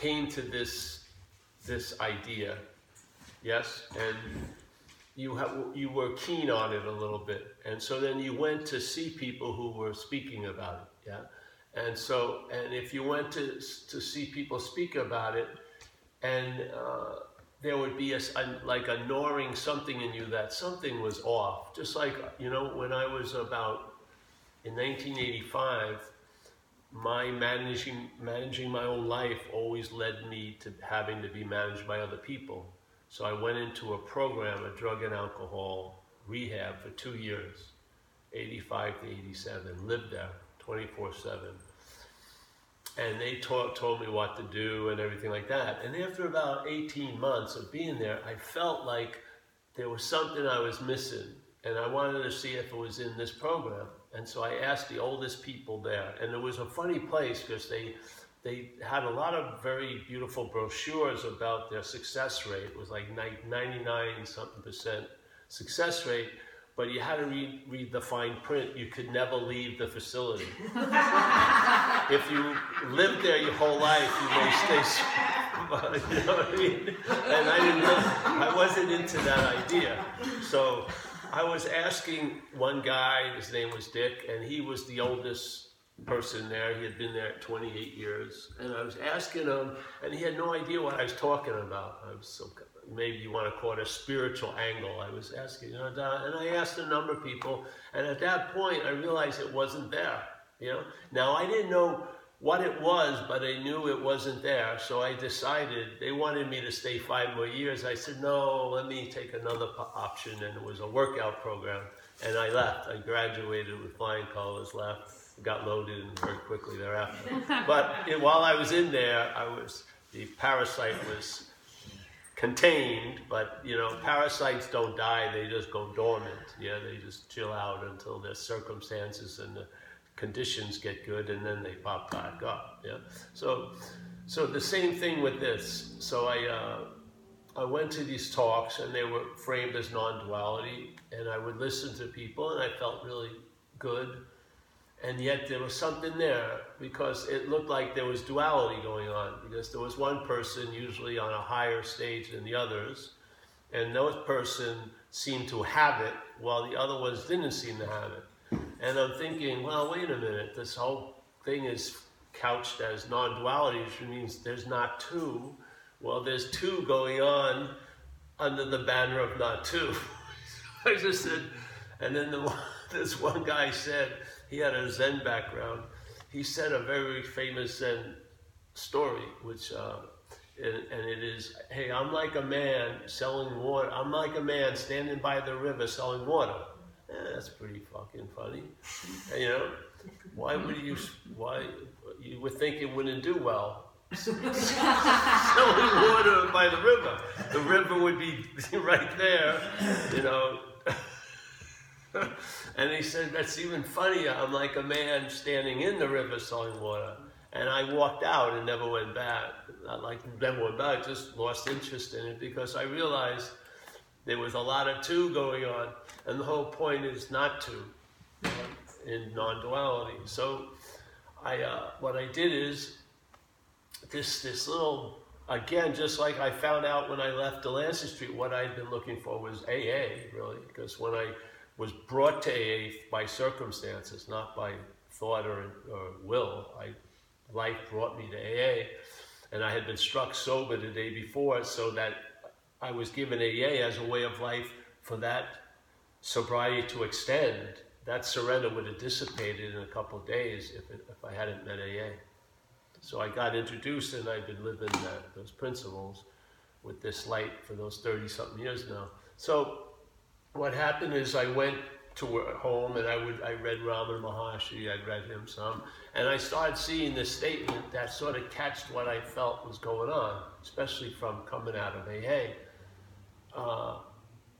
came to this idea, yes, and you were keen on it a little bit, and so then you went to see people who were speaking about it, yeah, and so, and if you went to see people speak about it, and there would be a gnawing something in you that something was off, just like, you know, when I was about, in 1985, my managing my own life always led me to having to be managed by other people. So I went into a program, a drug and alcohol rehab for 2 years, 85 to 87, lived there 24/7. And they told me what to do and everything like that. And after about 18 months of being there, I felt like there was something I was missing. And I wanted to see if it was in this program. And so I asked the oldest people there. And it was a funny place because they had a lot of very beautiful brochures about their success rate. It was like 99% success rate. But you had to read the fine print. You could never leave the facility. If you lived there your whole life, you may stay. You know what I mean? And I wasn't into that idea. So I was asking one guy, his name was Dick, and he was the oldest person there. He had been there 28 years. And I was asking him, and he had no idea what I was talking about. I was maybe you want to call it a spiritual angle. I was asking, and I asked a number of people, and at that point I realized it wasn't there. You know? Now I didn't know what it was, but I knew it wasn't there, so I decided, they wanted me to stay 5 more years. I said, no, let me take another option, and it was a workout program, and I left. I graduated with flying colors, left, got loaded, and very quickly thereafter. But while I was in there, the parasite was contained, but you know, parasites don't die, they just go dormant. Yeah, they just chill out until their circumstances and the conditions get good, and then they pop back up. Yeah, so the same thing with this. So I went to these talks, and they were framed as non-duality, and I would listen to people, and I felt really good, and yet there was something there, because it looked like there was duality going on, because there was one person usually on a higher stage than the others, and that person seemed to have it while the other ones didn't seem to have it. And I'm thinking, well, wait a minute, this whole thing is couched as non-duality, which means there's not two. Well, there's two going on under the banner of not two. I just said, and then this one guy said, he had a Zen background. He said a very famous Zen story, which, and it is, hey, I'm like a man selling water. I'm like a man standing by the river selling water. That's pretty fucking funny. You know, you would think it wouldn't do well. Selling water by the river. The river would be right there, you know. And he said, that's even funnier. I'm like a man standing in the river selling water. And I walked out and never went back. I just lost interest in it, because I realized there was a lot of two going on. And the whole point is not two in non-duality. So what I did is this little, again, just like I found out when I left Delancey Street, what I'd been looking for was AA, really, because when I was brought to AA by circumstances, not by thought or will. Life brought me to AA, and I had been struck sober the day before, so that I was given AA as a way of life for that sobriety to extend. That surrender would have dissipated in a couple of days if I hadn't met AA. So I got introduced, and I've been living those principles with this light for those 30-something years now. So what happened is I went to home, and I read Ramana Maharshi, I read him some, and I started seeing this statement that sort of catched what I felt was going on, especially from coming out of AA,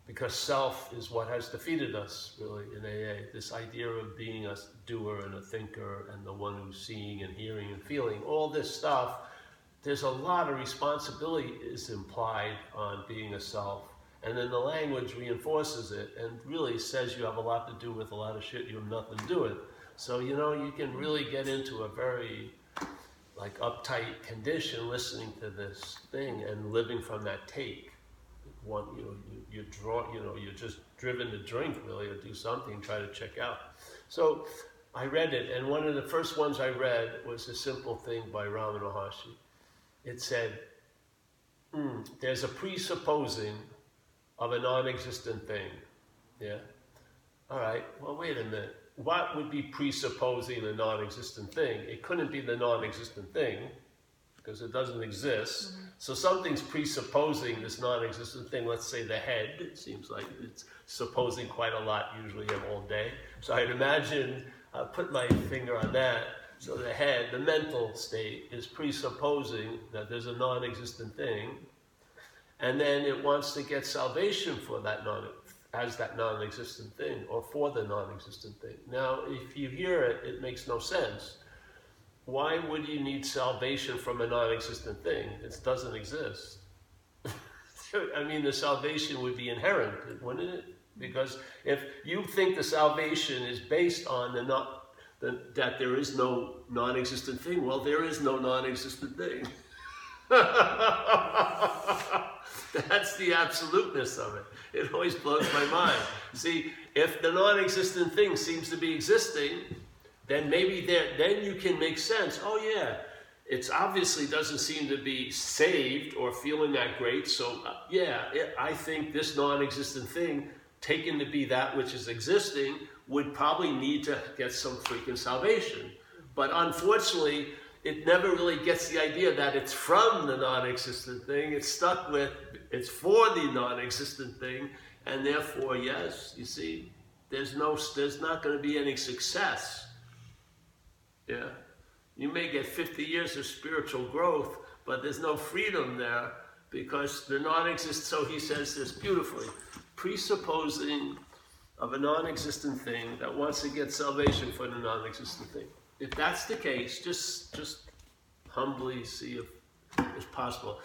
because self is what has defeated us, really, in AA. This idea of being a doer and a thinker and the one who's seeing and hearing and feeling, all this stuff, there's a lot of responsibility is implied on being a self. And then the language reinforces it and really says you have a lot to do with a lot of shit you have nothing to do with. So, you know, you can really get into a very like uptight condition listening to this thing and living from that take. You're just driven to drink really, or do something, try to check out. So I read it, and one of the first ones I read was a simple thing by Ramana Maharshi. It said, there's a presupposing of a non-existent thing. Yeah? All right, well, wait a minute. What would be presupposing a non-existent thing? It couldn't be the non-existent thing, because it doesn't exist. Mm-hmm. So something's presupposing this non-existent thing. Let's say the head. It seems like it's supposing quite a lot usually all day. So I'd imagine, I'll put my finger on that. So the head, the mental state, is presupposing that there's a non-existent thing, and then it wants to get salvation for that non-existent thing, or for the non-existent thing. Now, if you hear it, it makes no sense. Why would you need salvation from a non-existent thing? It doesn't exist. I mean, the salvation would be inherent, wouldn't it? Because if you think the salvation is based on the that there is no non-existent thing, well, there is no non-existent thing. That's the absoluteness of it. It always blows my mind. See, if the non-existent thing seems to be existing, then maybe then you can make sense. Oh yeah, it obviously doesn't seem to be saved or feeling that great, so I think this non-existent thing, taken to be that which is existing, would probably need to get some freaking salvation. But unfortunately, it never really gets the idea that it's from the non-existent thing. It's stuck with, it's for the non-existent thing. And therefore, yes, you see, there's not going to be any success. Yeah. You may get 50 years of spiritual growth, but there's no freedom there because the non-existent, so he says this beautifully, presupposing of a non-existent thing that wants to get salvation for the non-existent thing. If that's the case, just humbly see if it's possible.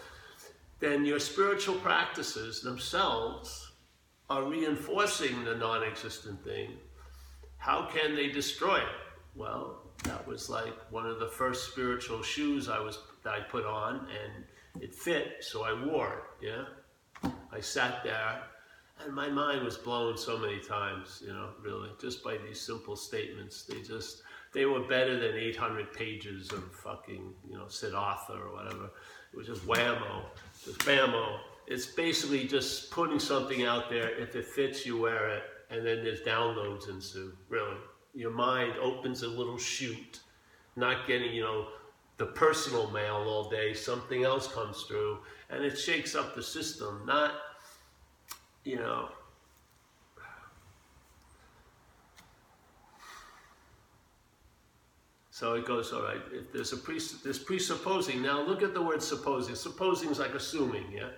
Then your spiritual practices themselves are reinforcing the non-existent thing. How can they destroy it? Well, that was like one of the first spiritual shoes I put on, and it fit, so I wore it, yeah? I sat there, and my mind was blown so many times, really, just by these simple statements. They were better than 800 pages of fucking, Siddhartha or whatever. It was just whammo, just bammo. It's basically just putting something out there. If it fits, you wear it, and then there's downloads ensue, really. Your mind opens a little chute, not getting, the personal mail all day. Something else comes through, and it shakes up the system, not... So it goes, all right, if there's a presupposing. Now look at the word supposing. Supposing is like assuming, yeah?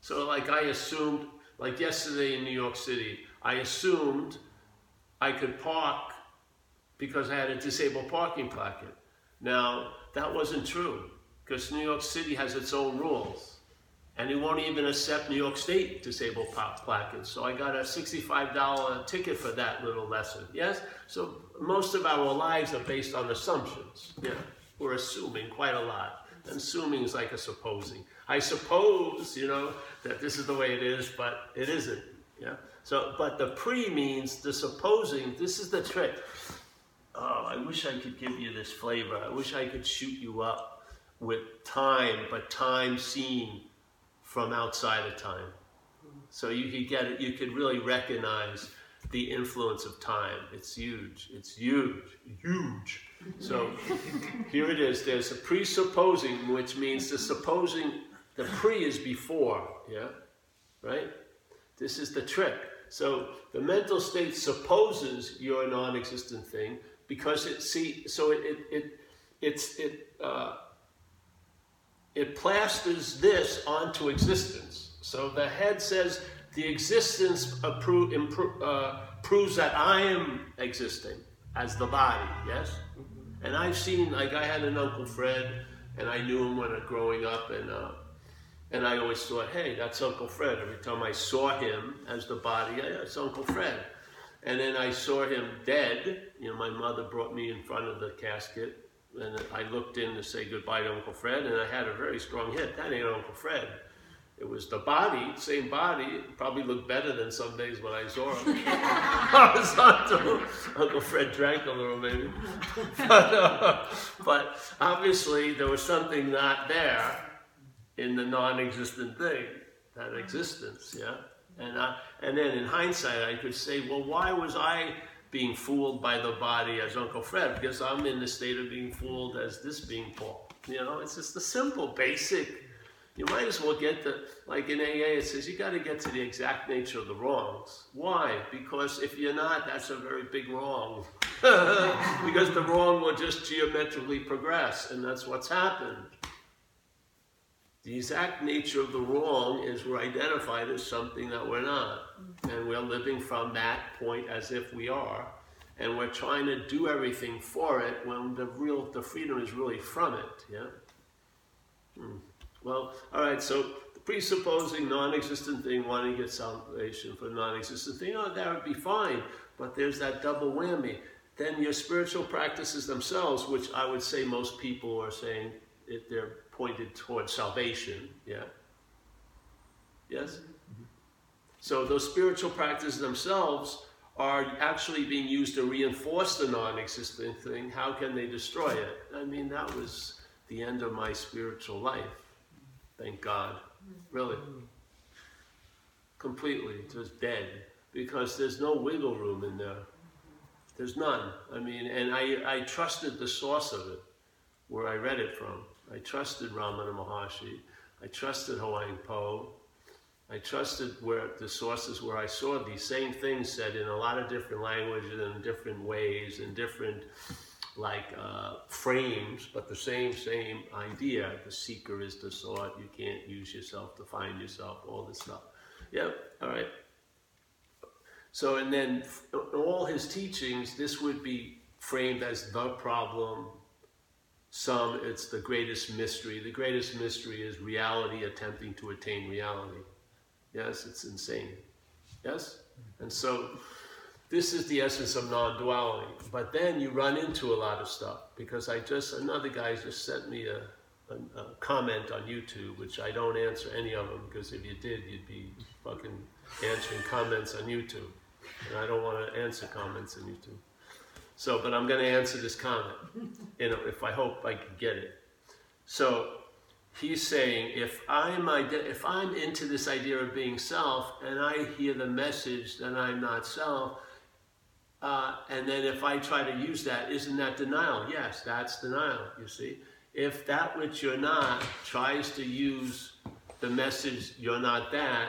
So like I assumed, like yesterday in New York City, I assumed I could park because I had a disabled parking placard. Now, that wasn't true, because New York City has its own rules. And it won't even accept New York State disabled placards. So I got a $65 ticket for that little lesson, yes? So most of our lives are based on assumptions. Yeah, we're assuming quite a lot. And assuming is like a supposing. I suppose, that this is the way it is, but it isn't, yeah? So, but the pre means the supposing. This is the trick. Oh, I wish I could give you this flavor. I wish I could shoot you up with time, but time seen from outside of time. So you could get it, you could really recognize the influence of time. It's huge. So here it is, there's a presupposing, which means the supposing, the pre is before, yeah, right? This is the trick. So the mental state supposes you're a non-existent thing because it plasters this onto existence. So the head says the existence proves that I am existing as the body, yes? Mm-hmm. And I've seen, like I had an Uncle Fred, and I knew him when I was growing up, and I always thought, hey, that's Uncle Fred. Every time I saw him as the body, yeah, it's Uncle Fred. And then I saw him dead. My mother brought me in front of the casket, and I looked in to say goodbye to Uncle Fred, and I had a very strong hit. That ain't Uncle Fred. It was the body, same body. It probably looked better than some days when I saw him. I was Uncle Fred drank a little, maybe. But obviously there was something not there in the non-existent thing, that existence, yeah? And then in hindsight, I could say, well, why was I being fooled by the body as Uncle Fred? Because I'm in the state of being fooled as this being Paul. You know, it's just the simple, basic. You might as well get the, like in AA, it says you got to get to the exact nature of the wrongs. Why? Because if you're not, that's a very big wrong. Because the wrong will just geometrically progress, and that's what's happened. The exact nature of the wrong is we're identified as something that we're not. And we're living from that point as if we are. And we're trying to do everything for it when the freedom is really from it. Yeah. Well, all right, so presupposing non-existent thing, wanting to get salvation for non-existent thing, oh, that would be fine. But there's that double whammy. Then your spiritual practices themselves, which I would say most people are saying if they're pointed towards salvation, yeah? Yes? Mm-hmm. So those spiritual practices themselves are actually being used to reinforce the non-existent thing. How can they destroy it? I mean, that was the end of my spiritual life. Thank God. Really. Completely. Just dead. Because there's no wiggle room in there. There's none. I mean, and I trusted the source of it, where I read it from. I trusted Ramana Maharshi. I trusted Huang Po. I trusted where the sources where I saw these same things said in a lot of different languages and different ways and different frames, but the same idea. The seeker is the sort. You can't use yourself to find yourself, all this stuff. Yep, all right. So, and then all his teachings, this would be framed as the problem. Some, it's the greatest mystery. The greatest mystery is reality attempting to attain reality. Yes, it's insane. Yes? And so, this is the essence of non-duality. But then you run into a lot of stuff, because another guy just sent me a comment on YouTube, which I don't answer any of them, because if you did, you'd be fucking answering comments on YouTube. And I don't want to answer comments on YouTube. So, but I'm going to answer this comment, if I hope I can get it. So, he's saying, if I'm into this idea of being self, and I hear the message that I'm not self, and then if I try to use that, isn't that denial? Yes, that's denial, you see. If that which you're not tries to use the message, you're not that,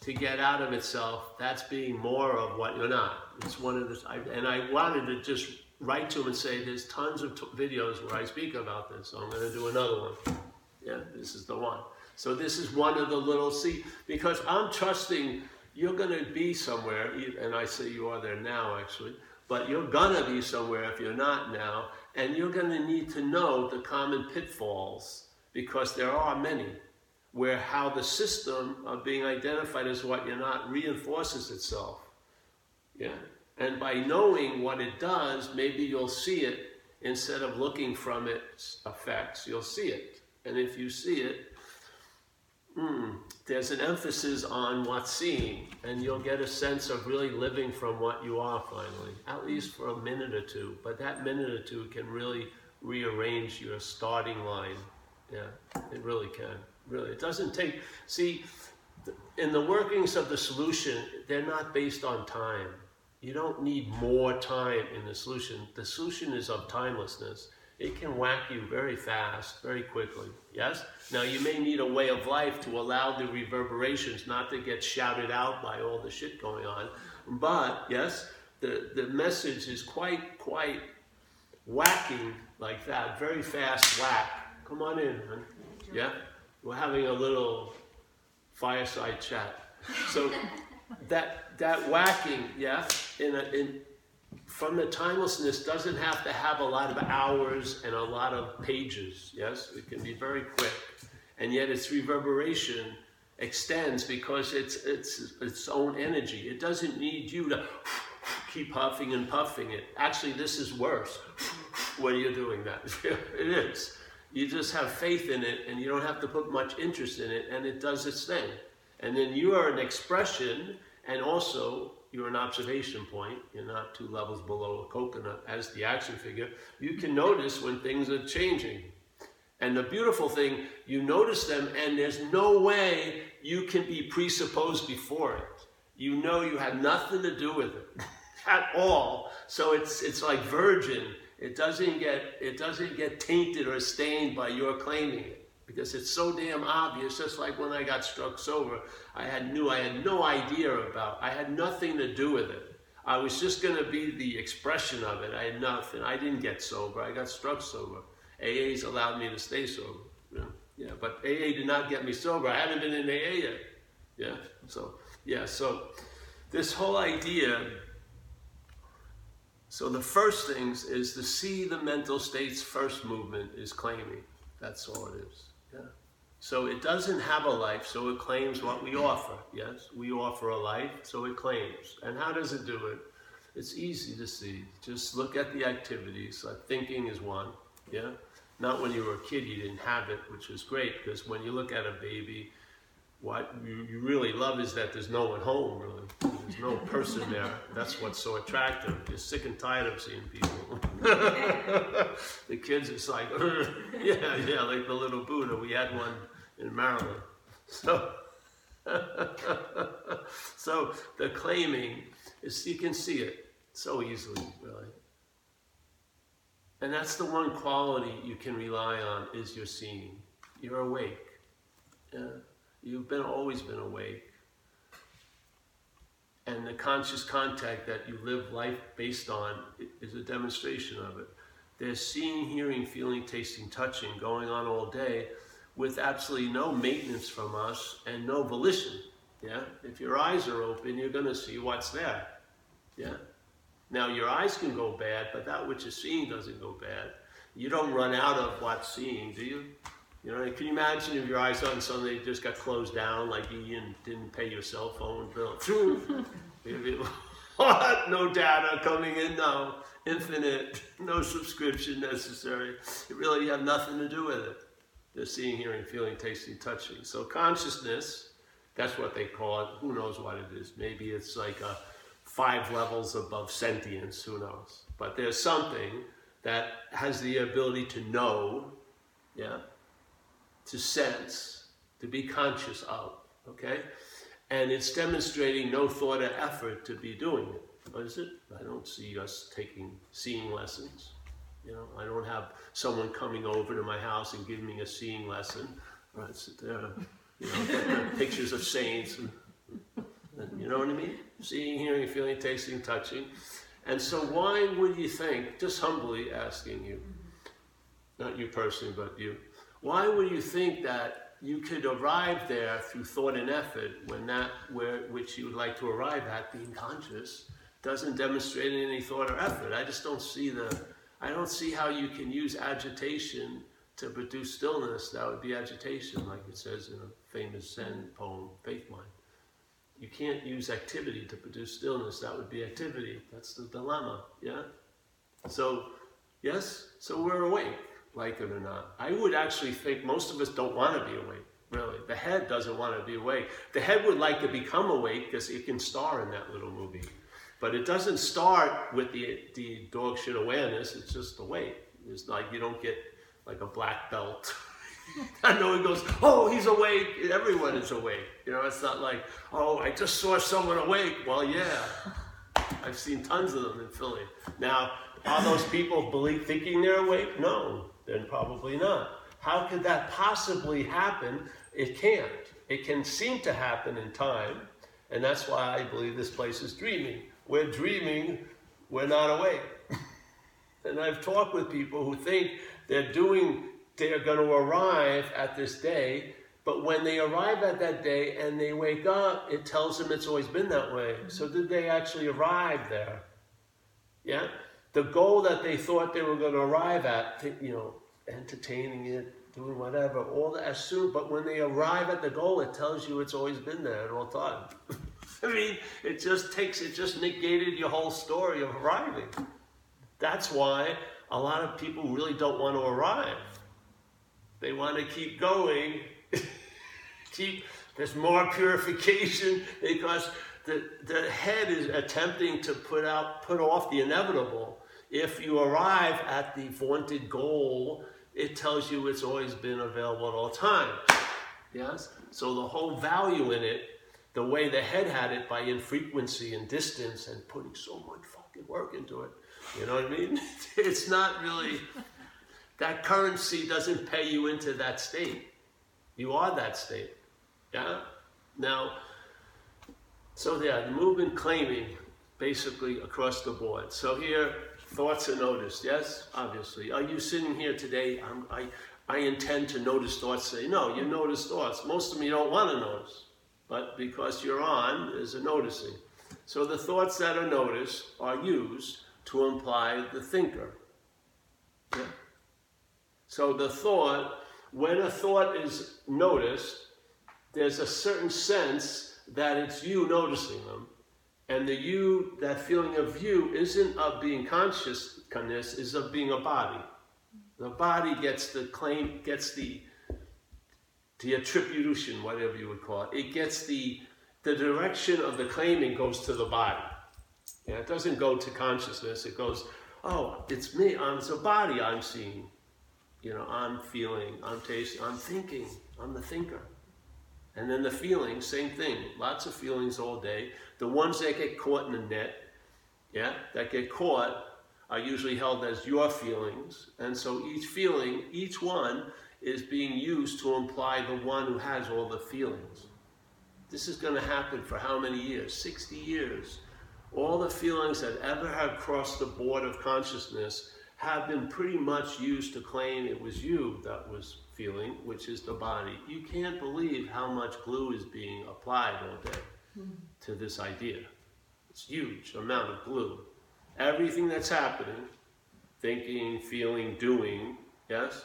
to get out of itself, that's being more of what you're not. It's one of the, and I wanted to just write to him and say, there's tons of videos where I speak about this, so I'm going to do another one. Yeah, this is the one. So this is one of the little, because I'm trusting you're going to be somewhere, and I say you are there now, actually, but you're going to be somewhere if you're not now, and you're going to need to know the common pitfalls, because there are many, where how the system of being identified as what you're not reinforces itself. Yeah, and by knowing what it does, maybe you'll see it instead of looking from its effects. You'll see it, and if you see it, there's an emphasis on what's seen, and you'll get a sense of really living from what you are finally, at least for a minute or two. But that minute or two can really rearrange your starting line. Yeah, it really can. Really, it doesn't take. See, in the workings of the solution, they're not based on time. You don't need more time in the solution. The solution is of timelessness. It can whack you very fast, very quickly. Yes? Now, you may need a way of life to allow the reverberations not to get shouted out by all the shit going on. But, yes, the message is quite whacking like that. Very fast whack. Come on in, man. Yeah? We're having a little fireside chat. So that whacking, yeah, from the timelessness doesn't have to have a lot of hours and a lot of pages, yes? It can be very quick. And yet its reverberation extends because it's its own energy. It doesn't need you to keep huffing and puffing it. Actually, this is worse. when you're doing that. It is. You just have faith in it, and you don't have to put much interest in it, and it does its thing. And then you are an expression, and also you're an observation point. You're not two levels below a coconut as the action figure. You can notice when things are changing. And the beautiful thing, you notice them, and there's no way you can be presupposed before it. You know you had nothing to do with it at all. So it's like virgin. It doesn't get tainted or stained by your claiming it, because it's so damn obvious. Just like when I got struck sober, I had no idea about. I had nothing to do with it. I was just going to be the expression of it. I had nothing. I didn't get sober. I got struck sober. AA's allowed me to stay sober. Yeah, but AA did not get me sober. I haven't been in AA yet. So this whole idea. So the first things is to see the mental state's first movement is claiming. That's all it is. Yeah. So it doesn't have a life, so it claims what we offer. Yes, we offer a life, so it claims. And how does it do it? It's easy to see. Just look at the activities. Like thinking is one. Yeah. Not when you were a kid, you didn't have it, which is great, because when you look at a baby, what you really love is that there's no one home, really. There's no person there. That's what's so attractive. You're sick and tired of seeing people. The kids, it's like, yeah, like the little Buddha. We had one in Maryland. So, so the claiming, is you can see it so easily, really. And that's the one quality you can rely on, is your seeing. You're awake. Yeah. You've always been awake. And the conscious contact that you live life based on is a demonstration of it. There's seeing, hearing, feeling, tasting, touching going on all day with absolutely no maintenance from us and no volition. Yeah? If your eyes are open, you're going to see what's there. Yeah? Now, your eyes can go bad, but that which is seeing doesn't go bad. You don't run out of what's seeing, do you? You know, can you imagine if your eyes on Sunday just got closed down, like you didn't pay your cell phone bill? What? No data coming in now. Infinite. No subscription necessary. You really have nothing to do with it. They're seeing, hearing, feeling, tasting, touching. So consciousness, that's what they call it. Who knows what it is? Maybe it's like 5 levels above sentience. Who knows? But there's something that has the ability to know. Yeah. To sense, to be conscious of, okay? And it's demonstrating no thought or effort to be doing it. What is it? I don't see us taking seeing lessons. You know, I don't have someone coming over to my house and giving me a seeing lesson. All right, sit there, you know, pictures of saints. And you know what I mean? Seeing, hearing, feeling, tasting, touching. And so why would you think, just humbly asking you, not you personally, but you, why would you think that you could arrive there through thought and effort when that which you would like to arrive at, being conscious, doesn't demonstrate any thought or effort? I just don't see I don't see how you can use agitation to produce stillness. That would be agitation, like it says in a famous Zen poem, Faith Mind. You can't use activity to produce stillness. That would be activity. That's the dilemma, yeah? So, yes, so we're awake. Like it or not. I would actually think most of us don't want to be awake, really. The head doesn't want to be awake. The head would like to become awake because it can star in that little movie. But it doesn't start with the dog shit awareness, it's just awake. It's like you don't get like a black belt. I know he goes, oh, he's awake, and everyone is awake. You know, it's not like, oh, I just saw someone awake. Well, yeah, I've seen tons of them in Philly. Now, are those people thinking they're awake? No. Then probably not. How could that possibly happen? It can't. It can seem to happen in time, and that's why I believe this place is dreaming. We're dreaming, we're not awake. And I've talked with people who think they're going to arrive at this day, but when they arrive at that day and they wake up, it tells them it's always been that way. So did they actually arrive there? Yeah? The goal that they thought they were going to arrive at, you know, entertaining it, doing whatever, all that, but when they arrive at the goal, it tells you it's always been there at all times. I mean, it just negated your whole story of arriving. That's why a lot of people really don't want to arrive. They want to keep going. There's more purification because the head is attempting to put off the inevitable. If you arrive at the vaunted goal, it tells you it's always been available at all times. Yes? So the whole value in it, the way the head had it, by infrequency and distance and putting so much fucking work into it. You know what I mean? It's not really, that currency doesn't pay you into that state. You are that state. Yeah? Now, so yeah, the movement claiming basically across the board. So here, thoughts are noticed, yes? Obviously. Are you sitting here today? I intend to notice thoughts. Say, no, you notice thoughts. Most of them you don't want to notice. But because you're on, there's a noticing. So the thoughts that are noticed are used to imply the thinker. Yeah. So the thought, when a thought is noticed, there's a certain sense that it's you noticing them. And the you, that feeling of you, isn't of being consciousness, is of being a body. The body gets the claim, gets the attribution, whatever you would call it. It gets the direction of the claiming goes to the body. Yeah, it doesn't go to consciousness. It goes, oh, it's me. It's a body I'm seeing. You know, I'm feeling, I'm tasting, I'm thinking. I'm the thinker. And then the feeling, same thing. Lots of feelings all day. The ones that get caught in the net, yeah, that get caught are usually held as your feelings. And so each feeling, each one, is being used to imply the one who has all the feelings. This is going to happen for how many years? 60 years. All the feelings that ever have crossed the board of consciousness have been pretty much used to claim it was you that was feeling, which is the body. You can't believe how much glue is being applied all day to this idea. It's a huge amount of glue. Everything that's happening, thinking, feeling, doing, yes,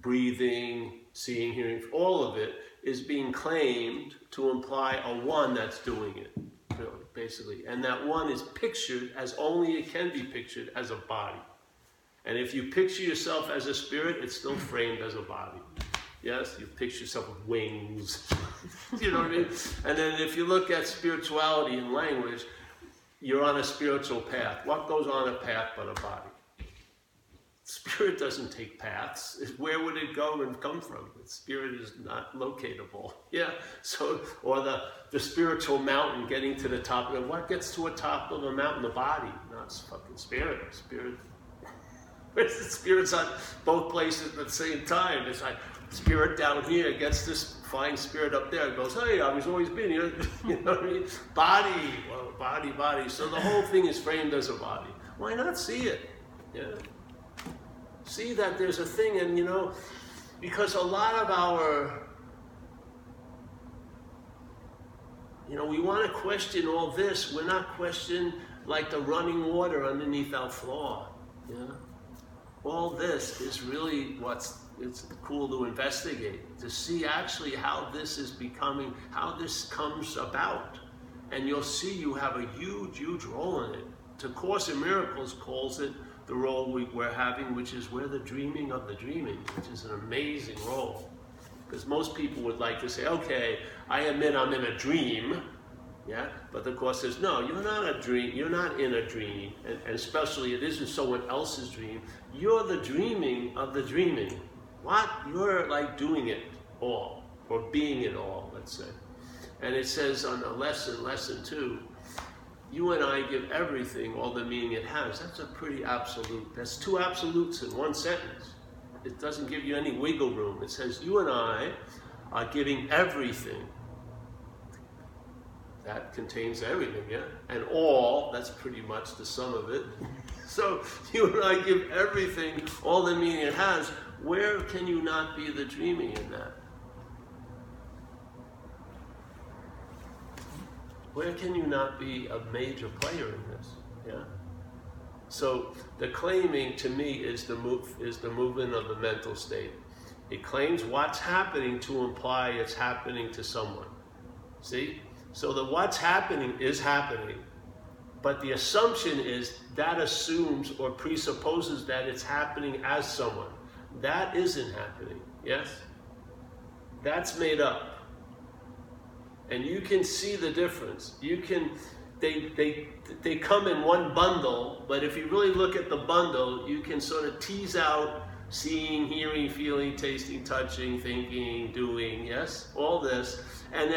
breathing, seeing, hearing, all of it is being claimed to imply a one that's doing it, really, basically. And that one is pictured as only it can be pictured, as a body. And if you picture yourself as a spirit, it's still framed as a body. Yes, you picture yourself with wings. You know what I mean? And then if you look at spirituality and language, you're on a spiritual path. What goes on a path but a body? Spirit doesn't take paths. Where would it go and come from? Spirit is not locatable. Yeah. So, or the spiritual mountain, getting to the top of it. What gets to a top of a mountain? The body, not fucking spirit. Spirit. It's the spirit's on both places at the same time. It's like spirit down here gets this fine spirit up there. It goes, hey, I was always been here. You know what I mean? Body, well, body, body. So the whole thing is framed as a body. Why not see it? Yeah. See that there's a thing, and you know, because a lot of our, you know, we want to question all this. We're not questioning like the running water underneath our floor. Yeah. All this is really it's cool to investigate, to see actually how this is becoming, how this comes about. And you'll see you have a huge, huge role in it. The Course in Miracles calls it the role we're having, which is we're the dreaming of the dreaming, which is an amazing role. Because most people would like to say, okay, I admit I'm in a dream. Yeah, but the Course says, no, you're not a dream, you're not in a dream, and especially it isn't someone else's dream. You're the dreaming of the dreaming. What? You're like doing it all, or being it all, let's say. And it says on the lesson two, you and I give everything all the meaning it has. That's a pretty absolute, that's two absolutes in one sentence. It doesn't give you any wiggle room. It says you and I are giving everything. That contains everything, yeah? And all, that's pretty much the sum of it. So you and I give everything all the meaning it has. Where can you not be the dreaming in that? Where can you not be a major player in this, yeah? So the claiming, to me, is the movement of the mental state. It claims what's happening to imply it's happening to someone, see? So the what's happening is happening, But the assumption is that assumes or presupposes that it's happening as someone. That isn't happening, yes? That's made up. And you can see the difference. You can, they come in one bundle, but if you really look at the bundle, you can sort of tease out seeing, hearing, feeling, tasting, touching, thinking, doing, yes? All this. And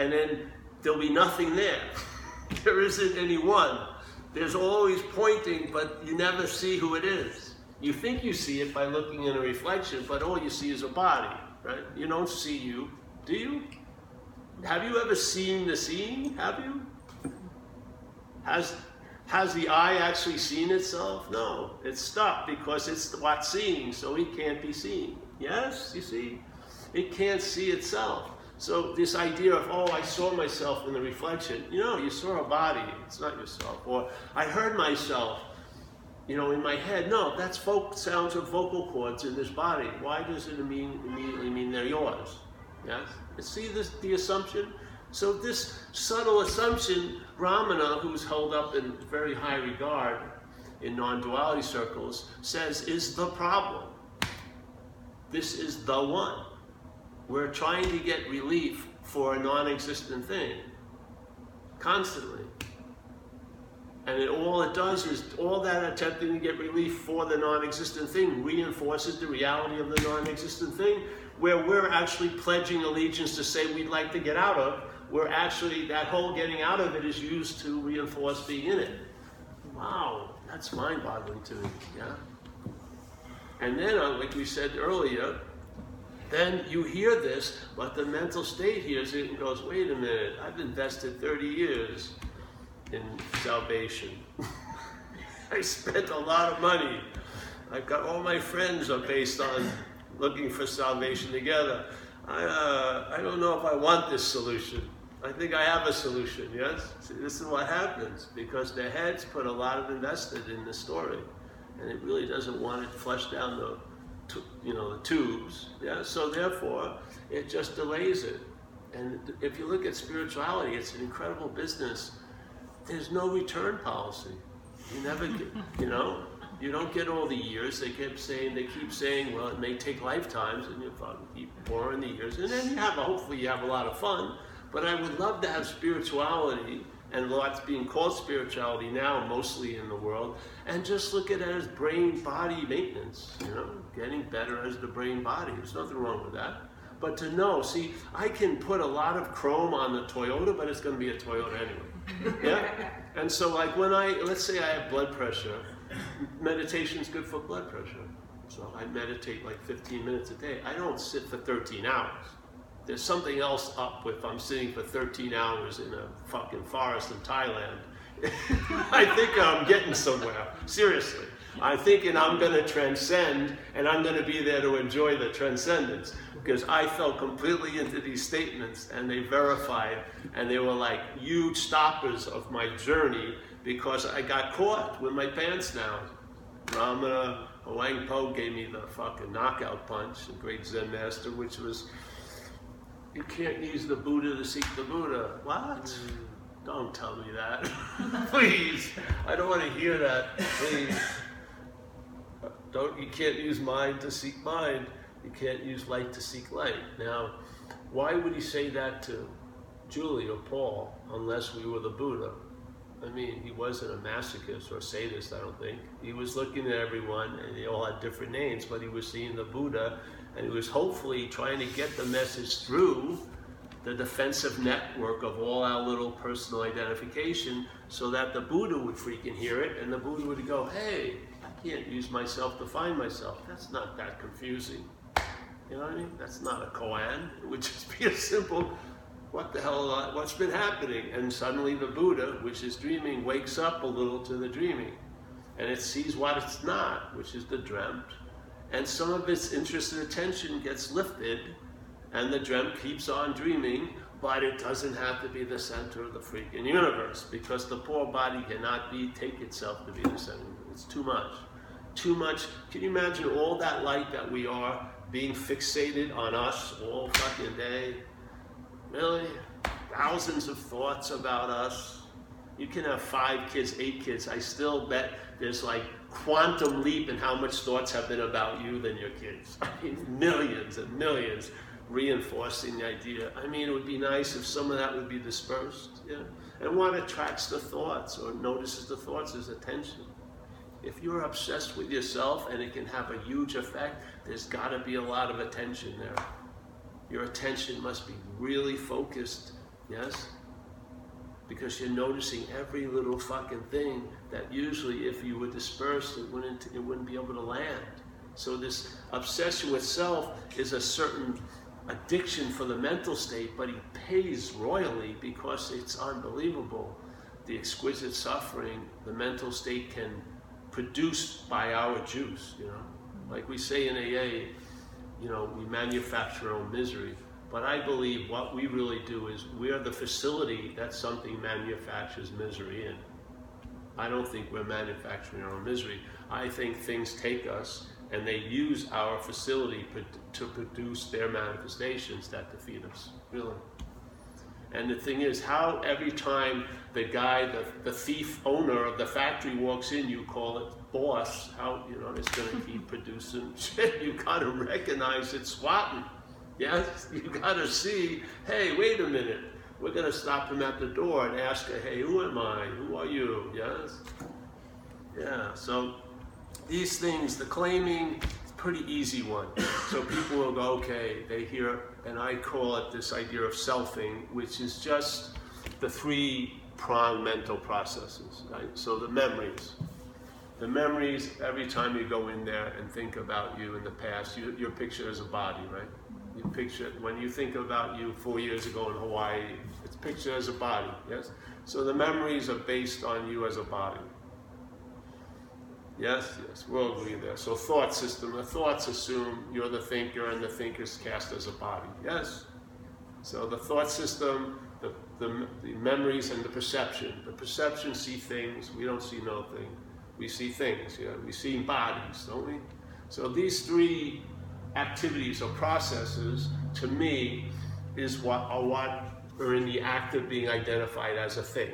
then there'll be nothing there. There isn't any one. There's always pointing, but you never see who it is. You think you see it by looking in a reflection, but all you see is a body, right? You don't see you, do you? Have you ever seen the seeing? Have you? Has the eye actually seen itself? No, it's stuck because it's what's seeing, so it can't be seen. Yes, you see? It can't see itself. So this idea of, oh, I saw myself in the reflection. You know, you saw a body, it's not yourself. Or I heard myself, you know, in my head. No, that's sounds of vocal cords in this body. Why does it immediately mean they're yours? Yes? See this, the assumption? So this subtle assumption, Ramana, who's held up in very high regard in non-duality circles, says is the problem. This is the one. We're trying to get relief for a non-existent thing, constantly. And all that attempting to get relief for the non-existent thing reinforces the reality of the non-existent thing, where we're actually pledging allegiance to say we'd like to get out of. We're actually, that whole getting out of it is used to reinforce being in it. Wow, that's mind-boggling to me, yeah? And then, like we said earlier, then you hear this, but the mental state hears it and goes, wait a minute, I've invested 30 years in salvation. I spent a lot of money. I've got all my friends are based on looking for salvation together. I don't know if I want this solution. I think I have a solution, yes? See, this is what happens, because the head's put a lot of invested in the story, and it really doesn't want it flushed down the tubes, yeah? So therefore, it just delays it. And if you look at spirituality, it's an incredible business. There's no return policy. You never get, you don't get all the years. They keep saying, well, it may take lifetimes, and you keep pouring the years. And then hopefully you have a lot of fun, but I would love to have spirituality, and what's being called spirituality now, mostly in the world, and just look at it as brain-body maintenance, getting better as the brain-body. There's nothing wrong with that. But to know, see, I can put a lot of chrome on the Toyota, but it's going to be a Toyota anyway, yeah? And so, like, let's say I have blood pressure, meditation's good for blood pressure. So I meditate like 15 minutes a day. I don't sit for 13 hours. There's something else up if I'm sitting for 13 hours in a fucking forest in Thailand. I think I'm getting somewhere, seriously. I'm thinking I'm gonna transcend, and I'm gonna be there to enjoy the transcendence, because I fell completely into these statements, and they verified, and they were like huge stoppers of my journey, because I got caught with my pants down. Ramana, Huang Po gave me the fucking knockout punch, the great Zen master, which was, you can't use the Buddha to seek the Buddha. What? Don't tell me that. Please. I don't want to hear that. Please. You can't use mind to seek mind. You can't use light to seek light. Now, why would he say that to Julie or Paul unless we were the Buddha? I mean, he wasn't a masochist or a sadist, I don't think. He was looking at everyone, and they all had different names, but he was seeing the Buddha, and he was hopefully trying to get the message through the defensive network of all our little personal identification, so that the Buddha would freaking hear it, and the Buddha would go, hey, I can't use myself to find myself. That's not that confusing. You know what I mean? That's not a koan. It would just be a simple, what the hell, what's been happening? And suddenly the Buddha, which is dreaming, wakes up a little to the dreaming. And it sees what it's not, which is the dreamt. And some of its interest and attention gets lifted, and the dreamt keeps on dreaming, but it doesn't have to be the center of the freaking universe, because the poor body cannot take itself to be the center. It's too much. Too much. Can you imagine all that light that we are being fixated on us all fucking day? Really? Thousands of thoughts about us, You can have 5 kids, 8 kids. I still bet there's like quantum leap in how much thoughts have been about you than your kids. I mean, millions and millions reinforcing the idea. I mean, it would be nice if some of that would be dispersed. Yeah? And what attracts the thoughts or notices the thoughts is attention. If you're obsessed with yourself and it can have a huge effect, there's got to be a lot of attention there. Your attention must be really focused, yes? Because you're noticing every little fucking thing that usually if you were dispersed, it wouldn't be able to land. So this obsession with self is a certain addiction for the mental state, but he pays royally because it's unbelievable. The exquisite suffering the mental state can produce by our juice, you know? Like we say in AA, you know, we manufacture our own misery. But I believe what we really do is we're the facility that something manufactures misery in. I don't think we're manufacturing our own misery. I think things take us and they use our facility to produce their manifestations that defeat us, really. And the thing is, how every time the guy, the thief owner of the factory walks in, you call it boss, how, you know, it's gonna keep producing shit. You gotta recognize it's swatting. Yes, you gotta see, hey, wait a minute. We're gonna stop him at the door and ask her, hey, who am I? Who are you? Yes? Yeah, so these things, the claiming, it's a pretty easy one. So people will go, okay, they hear, and I call it this idea of selfing, which is just the 3-pronged mental processes, right? So the memories. The memories, every time you go in there and think about you in the past, your picture is a body, right? You picture, when you think about you 4 years ago in Hawaii, it's pictured as a body, yes? So the memories are based on you as a body. Yes, yes, we'll agree there. So thought system, the thoughts assume you're the thinker and the thinker's cast as a body, yes? So the thought system, the memories and the perception. The perception see things, we don't see no thing. We see things, yeah? We see bodies, don't we? So these 3 activities or processes, to me, is what are in the act of being identified as a thing.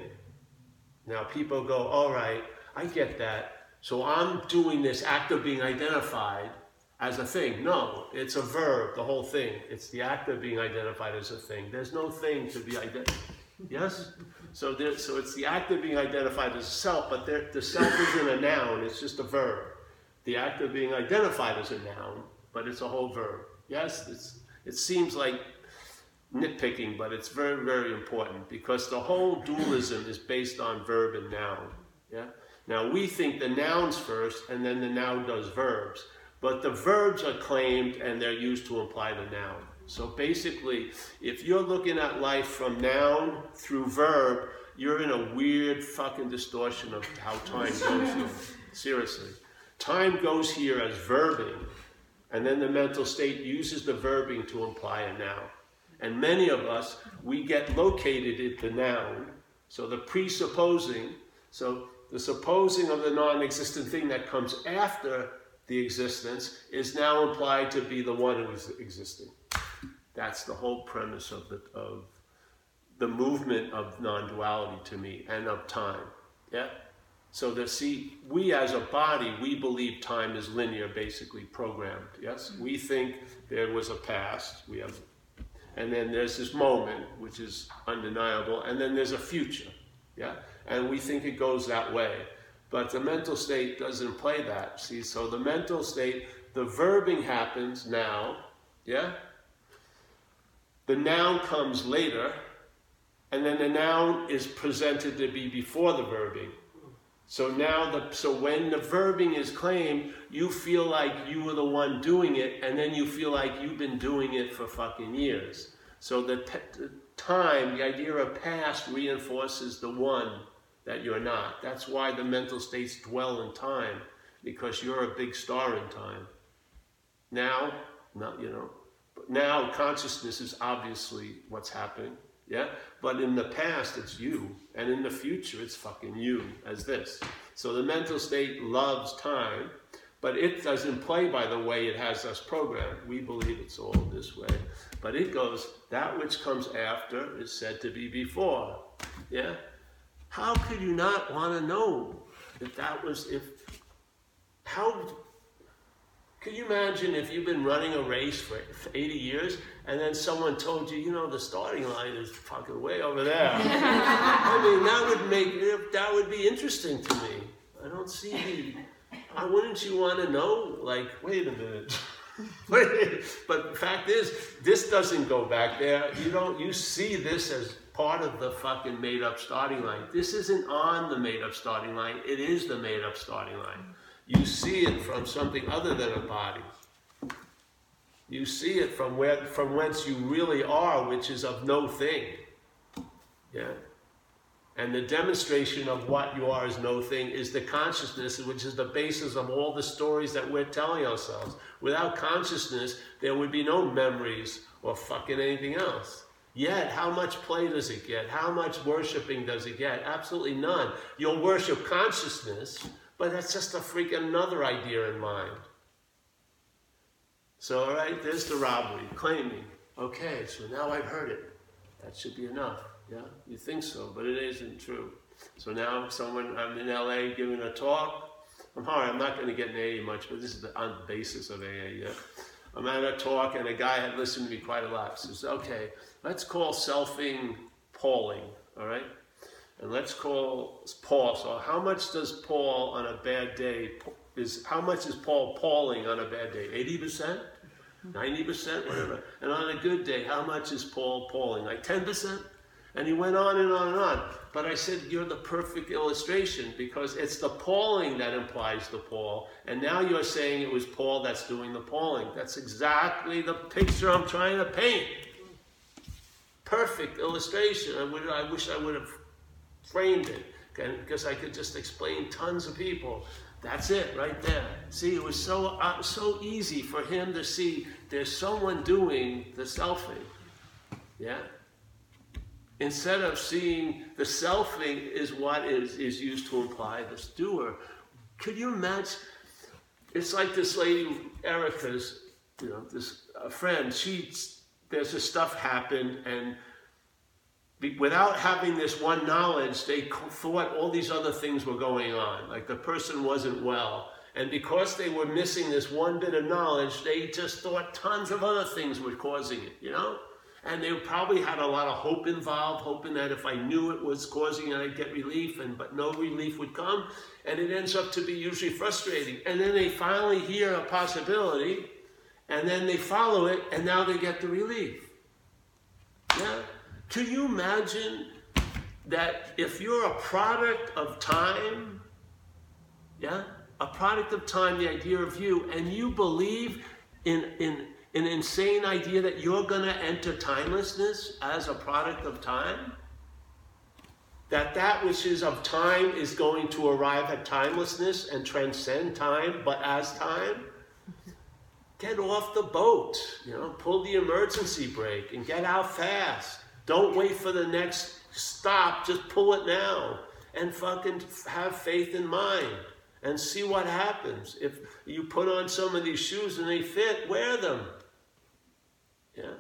Now people go, all right, I get that. So I'm doing this act of being identified as a thing. No, it's a verb, the whole thing. It's the act of being identified as a thing. There's no thing to be identified. Yes? So it's the act of being identified as a self, but the self isn't a noun, it's just a verb. The act of being identified as a noun, but it's a whole verb. Yes, it seems like nitpicking, but it's very, very important because the whole dualism is based on verb and noun. Yeah? Now we think the noun's first and then the noun does verbs, but the verbs are claimed and they're used to imply the noun. So basically, if you're looking at life from noun through verb, you're in a weird fucking distortion of how time goes here. Seriously. Time goes here as verbing. And then the mental state uses the verbing to imply a noun. And many of us, we get located at the noun. So the presupposing, so the supposing of the non-existent thing that comes after the existence is now implied to be the one who is existing. That's the whole premise of the movement of non-duality to me and of time. Yeah? So we as a body, we believe time is linear, basically programmed, yes? We think there was a past, and then there's this moment, which is undeniable, and then there's a future, yeah? And we think it goes that way. But the mental state doesn't play that, see? So the mental state, the verbing happens now, yeah? The noun comes later, and then the noun is presented to be before the verbing. So now, so when the verbing is claimed, you feel like you were the one doing it, and then you feel like you've been doing it for fucking years. So the time, the idea of past reinforces the one that you're not. That's why the mental states dwell in time, because you're a big star in time. Now, not, you know, but now consciousness is obviously what's happening. Yeah, but in the past it's you, and in the future it's fucking you as this. So the mental state loves time, but it doesn't play by the way it has us programmed. We believe it's all this way, but it goes, that which comes after is said to be before. Yeah, How could you not want to know if that was, if, how, can you imagine if you've been running a race for 80 years and then someone told you, you know, the starting line is fucking way over there. I mean, that would be interesting to me. I don't see the, wouldn't you want to know, like, wait a minute. But the fact is, this doesn't go back there. You see this as part of the fucking made up starting line. This isn't on the made up starting line. It is the made up starting line. You see it from something other than a body. You see it from where, from whence you really are, which is of no thing. Yeah. And the demonstration of what you are as no thing is the consciousness, which is the basis of all the stories that we're telling ourselves. Without consciousness, there would be no memories or fucking anything else. Yet, how much play does it get? How much worshiping does it get? Absolutely none. You'll worship consciousness, but that's just a freaking another idea in mind. So, all right, there's the robbery, claiming. Okay, so now I've heard it. That should be enough. Yeah, you think so, but it isn't true. So now someone, I'm in LA giving a talk. I'm not going to get in AA much, but this is on the basis of AA, yeah? I'm at a talk and a guy had listened to me quite a lot. Says, okay, let's call selfing Pauling, all right? And let's call Paul. So how much does Paul on a bad day, how much is Paul Pauling on a bad day? 80%? 90%? Whatever. And on a good day, how much is Paul Pauling? Like 10%? And he went on and on and on. But I said, you're the perfect illustration because it's the Pauling that implies the Paul. And now you're saying it was Paul that's doing the Pauling. That's exactly the picture I'm trying to paint. Perfect illustration. I wish I would have framed it because I could just explain tons of people. That's it right there. See, it was so easy for him to see there's someone doing the selfing. Yeah? Instead of seeing the selfing is what is used to imply this doer. Could you imagine? It's like this lady, Erica's, this friend, there's this stuff happened and without having this one knowledge, they thought all these other things were going on. Like the person wasn't well. And because they were missing this one bit of knowledge, they just thought tons of other things were causing it, And they probably had a lot of hope involved, hoping that if I knew it was causing it, I'd get relief, but no relief would come. And it ends up to be usually frustrating. And then they finally hear a possibility, and then they follow it, and now they get the relief. Yeah? Can you imagine that if you're a product of time, the idea of you, and you believe in an insane idea that you're going to enter timelessness as a product of time? That which is of time is going to arrive at timelessness and transcend time, but as time? Get off the boat, pull the emergency brake and get out fast. Don't wait for the next stop, just pull it now and fucking have faith in mind. And see what happens. If you put on some of these shoes and they fit, wear them. Yeah.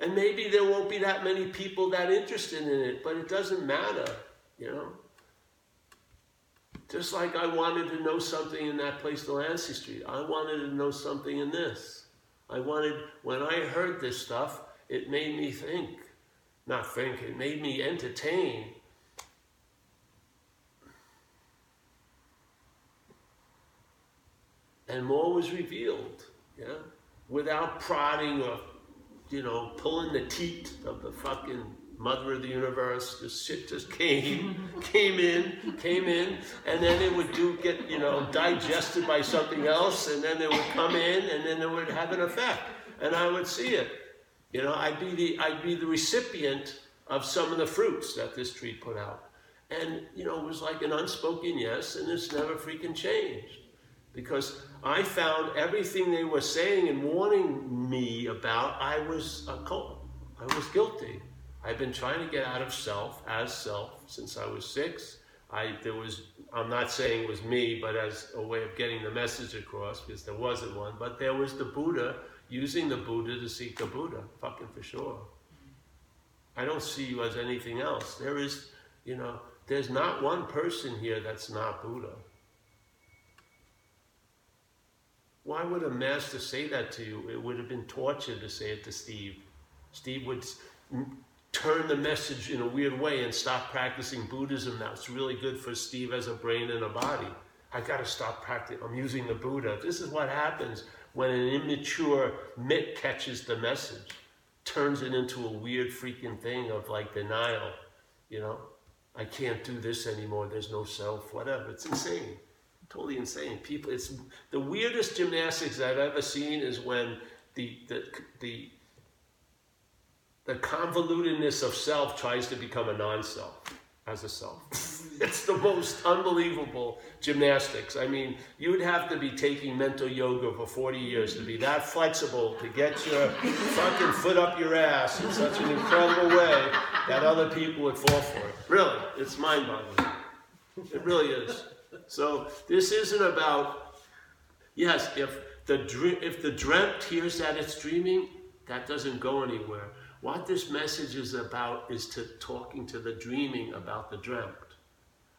And maybe there won't be that many people that interested in it, but it doesn't matter, Just like I wanted to know something in that place, Delancey Street. I wanted to know something in this. When I heard this stuff, it made me think. It made me entertain. And more was revealed, without prodding or, pulling the teat of the fucking mother of the universe. This shit just came in, and then it would get, digested by something else, and then it would come in, and then it would have an effect, and I would see it. I'd be the recipient of some of the fruits that this tree put out, and it was like an unspoken yes, and it's never freaking changed. Because I found everything they were saying and warning me about, I was guilty. I've been trying to get out of self, as self, since I was 6. I'm not saying it was me, but as a way of getting the message across, because there wasn't one, but there was the Buddha, using the Buddha to seek the Buddha, fucking for sure. I don't see you as anything else. There is, You know, there's not one person here that's not Buddha. Why would a master say that to you? It would have been torture to say it to Steve. Steve would turn the message in a weird way and stop practicing Buddhism. That's really good for Steve as a brain and a body. I gotta stop practicing, I'm using the Buddha. This is what happens when an immature mitt catches the message, turns it into a weird freaking thing of like denial, you know? I can't do this anymore, there's no self, whatever. It's insane, totally insane. People, it's the weirdest gymnastics I've ever seen is when the convolutedness of self tries to become a non-self as a self. It's the most unbelievable gymnastics. I mean, you would have to be taking mental yoga for 40 years to be that flexible, to get your fucking foot up your ass in such an incredible way that other people would fall for it. Really, it's mind-boggling. It really is. So this isn't about, yes, if the dreamt hears that it's dreaming, that doesn't go anywhere. What this message is about is to talking to the dreaming about the dreamt.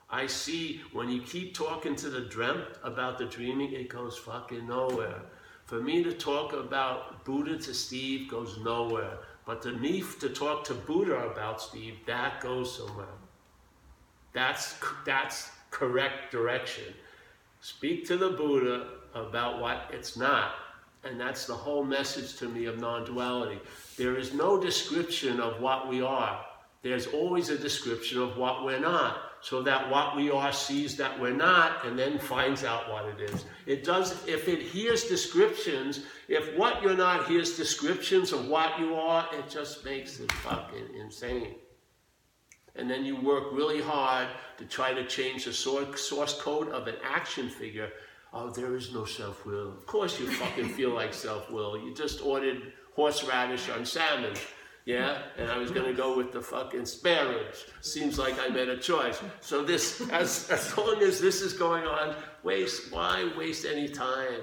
I see when you keep talking to the dreamt about the dreaming, it goes fucking nowhere. For me to talk about Buddha to Steve goes nowhere. But to me to talk to Buddha about Steve, that goes somewhere. That's correct direction. Speak to the Buddha about what it's not. And that's the whole message to me of non-duality. There is no description of what we are. There's always a description of what we're not, so that what we are sees that we're not and then finds out what it is. It does, if it hears descriptions, if what you're not hears descriptions of what you are, it just makes it fucking insane. And then you work really hard to try to change the source code of an action figure. Oh, there is no self-will. Of course you fucking feel like self-will. You just ordered horseradish on salmon, yeah? And I was gonna go with the fucking spare ribs. Seems like I made a choice. So this, as long as this is going on, why waste any time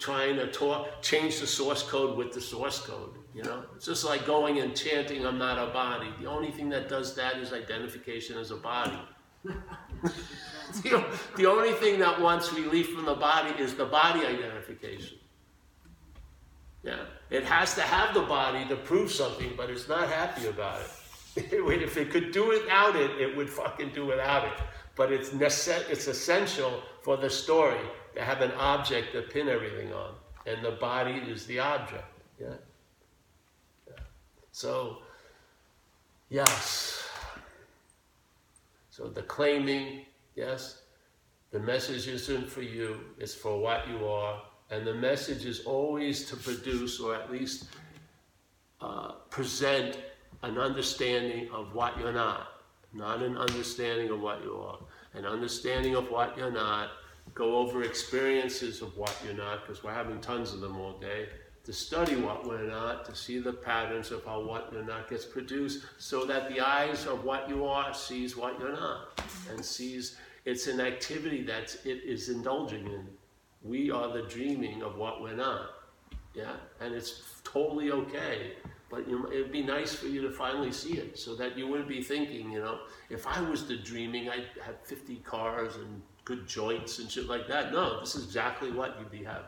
trying to change the source code with the source code, you know? It's just like going and chanting, I'm not a body. The only thing that does that is identification as a body. The only thing that wants relief from the body is the body identification. Yeah, it has to have the body to prove something, but it's not happy about it. If it could do without it, it would fucking do without it. But it's essential for the story to have an object to pin everything on, and the body is the object. Yeah. Yeah. So, yes. So the claiming, yes, the message isn't for you, it's for what you are. And the message is always to produce, or at least present, an understanding of what you're not. Not an understanding of what you are. An understanding of what you're not. Go over experiences of what you're not, because we're having tons of them all day. To study what we're not, to see the patterns of how what you're not gets produced, so that the eyes of what you are sees what you're not, and sees it's an activity that it is indulging in. We are the dreaming of what we're not, yeah? And it's totally okay, but it'd be nice for you to finally see it, so that you wouldn't be thinking, you know, if I was the dreaming, I'd have 50 cars and good joints and shit like that. No, this is exactly what you'd be having.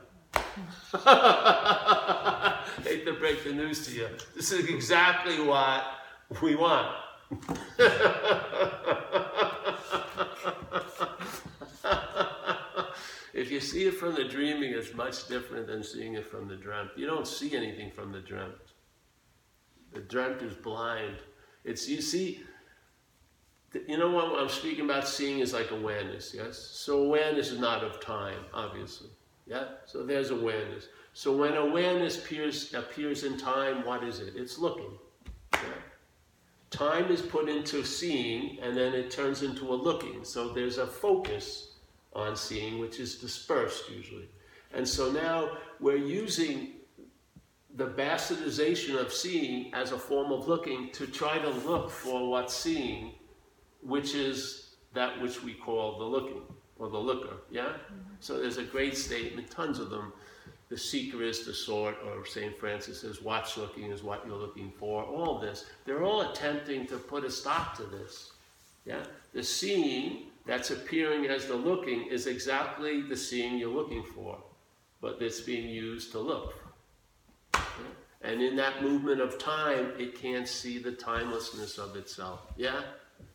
Hate to break the news to you. This is exactly what we want. If you see it from the dreaming, it's much different than seeing it from the dreamt. You don't see anything from the dreamt. The dreamt is blind. It's, you see, you know what I'm speaking about, seeing is like awareness, yes? So awareness is not of time, obviously. Yeah, so there's awareness. So when awareness appears in time, what is it? It's looking. Yeah. Time is put into seeing, and then it turns into a looking. So there's a focus on seeing, which is dispersed usually. And so now we're using the bastardization of seeing as a form of looking to try to look for what's seeing, which is that which we call the looking. Or the looker, yeah? So there's a great statement, tons of them. The seeker is the sort, or St. Francis says, what's looking is what you're looking for, all this. They're all attempting to put a stop to this. Yeah? The seeing that's appearing as the looking is exactly the seeing you're looking for, but it's being used to look. Yeah? And in that movement of time, it can't see the timelessness of itself. Yeah?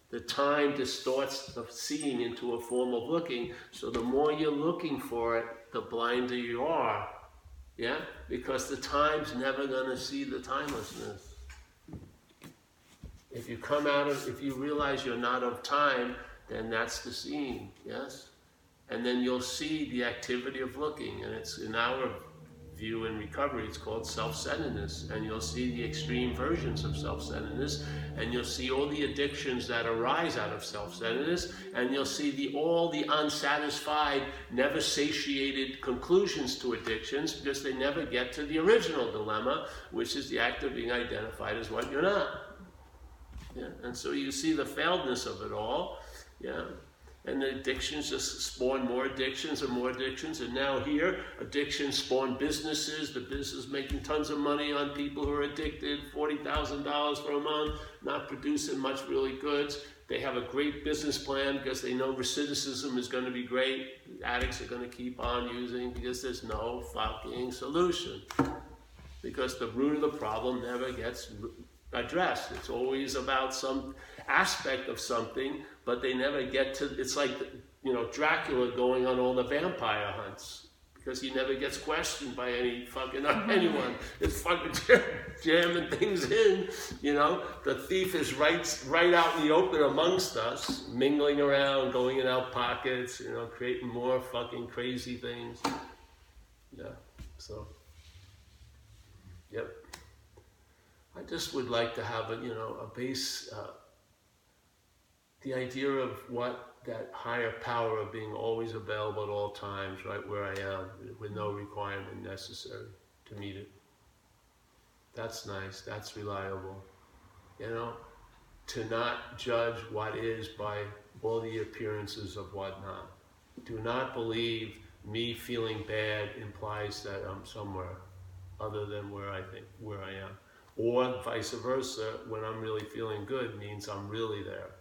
The time distorts the seeing into a form of looking, so the more you're looking for it, the blinder you are. Yeah? Because the time's never going to see the timelessness. If you come out of, if you realize you're not of time, then that's the seeing, yes? And then you'll see the activity of looking, and it's, in our view in recovery, it's called self-centeredness, and you'll see the extreme versions of self-centeredness, and you'll see all the addictions that arise out of self-centeredness, and you'll see the, all the unsatisfied, never satiated conclusions to addictions, because they never get to the original dilemma, which is the act of being identified as what you're not. Yeah, and so you see the failedness of it all, yeah, and the addictions just spawn more addictions and more addictions, and now here, addictions spawn businesses, the business making tons of money on people who are addicted, $40,000 for a month, not producing much really goods. They have a great business plan because they know recidivism is going to be great, addicts are going to keep on using because there's no fucking solution, because the root of the problem never gets addressed. It's always about some aspect of something, but they never get to, it's like, you know, Dracula going on all the vampire hunts, because he never gets questioned by any fucking anyone. It's fucking jamming things in, you know. The thief is right out in the open amongst us, mingling around, going in our pockets, you know, creating more fucking crazy things. Yeah, so, yep. I just would like to have a, you know, a base, the idea of what that higher power of being always available at all times, right where I am, with no requirement necessary to meet it. That's nice, that's reliable. You know, to not judge what is by all the appearances of what not. Do not believe me feeling bad implies that I'm somewhere other than where I think, where I am. Or vice versa, when I'm really feeling good means I'm really there.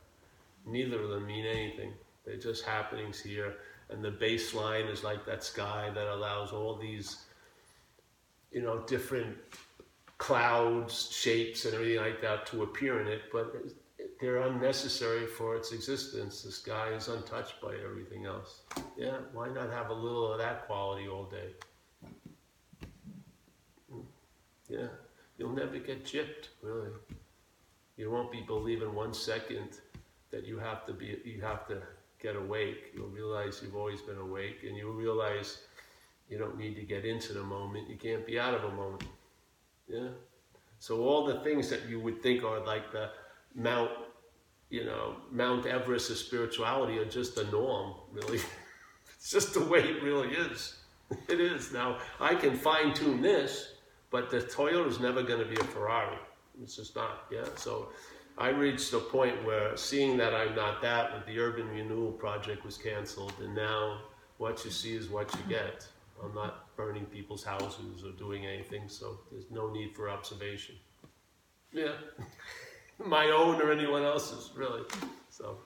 Neither of them mean anything. They're just happenings here, and the baseline is like that sky that allows all these, you know, different clouds, shapes, and everything like that to appear in it, but they're unnecessary for its existence. The sky is untouched by everything else. Yeah, why not have a little of that quality all day? Yeah. You'll never get gypped, really. You won't be believing 1 second that you have to be, you have to get awake. You'll realize you've always been awake, and you'll realize you don't need to get into the moment. You can't be out of a moment. Yeah. So all the things that you would think are like the Mount, you know, Mount Everest of spirituality are just the norm, really. It's just the way it really is. It is. Now, I can fine-tune this, but the Toyota is never going to be a Ferrari. It's just not, yeah. So I reached a point where seeing that I'm not that, with the Urban Renewal Project was canceled, and now what you see is what you get. I'm not burning people's houses or doing anything, so there's no need for observation. Yeah, my own or anyone else's, really, so.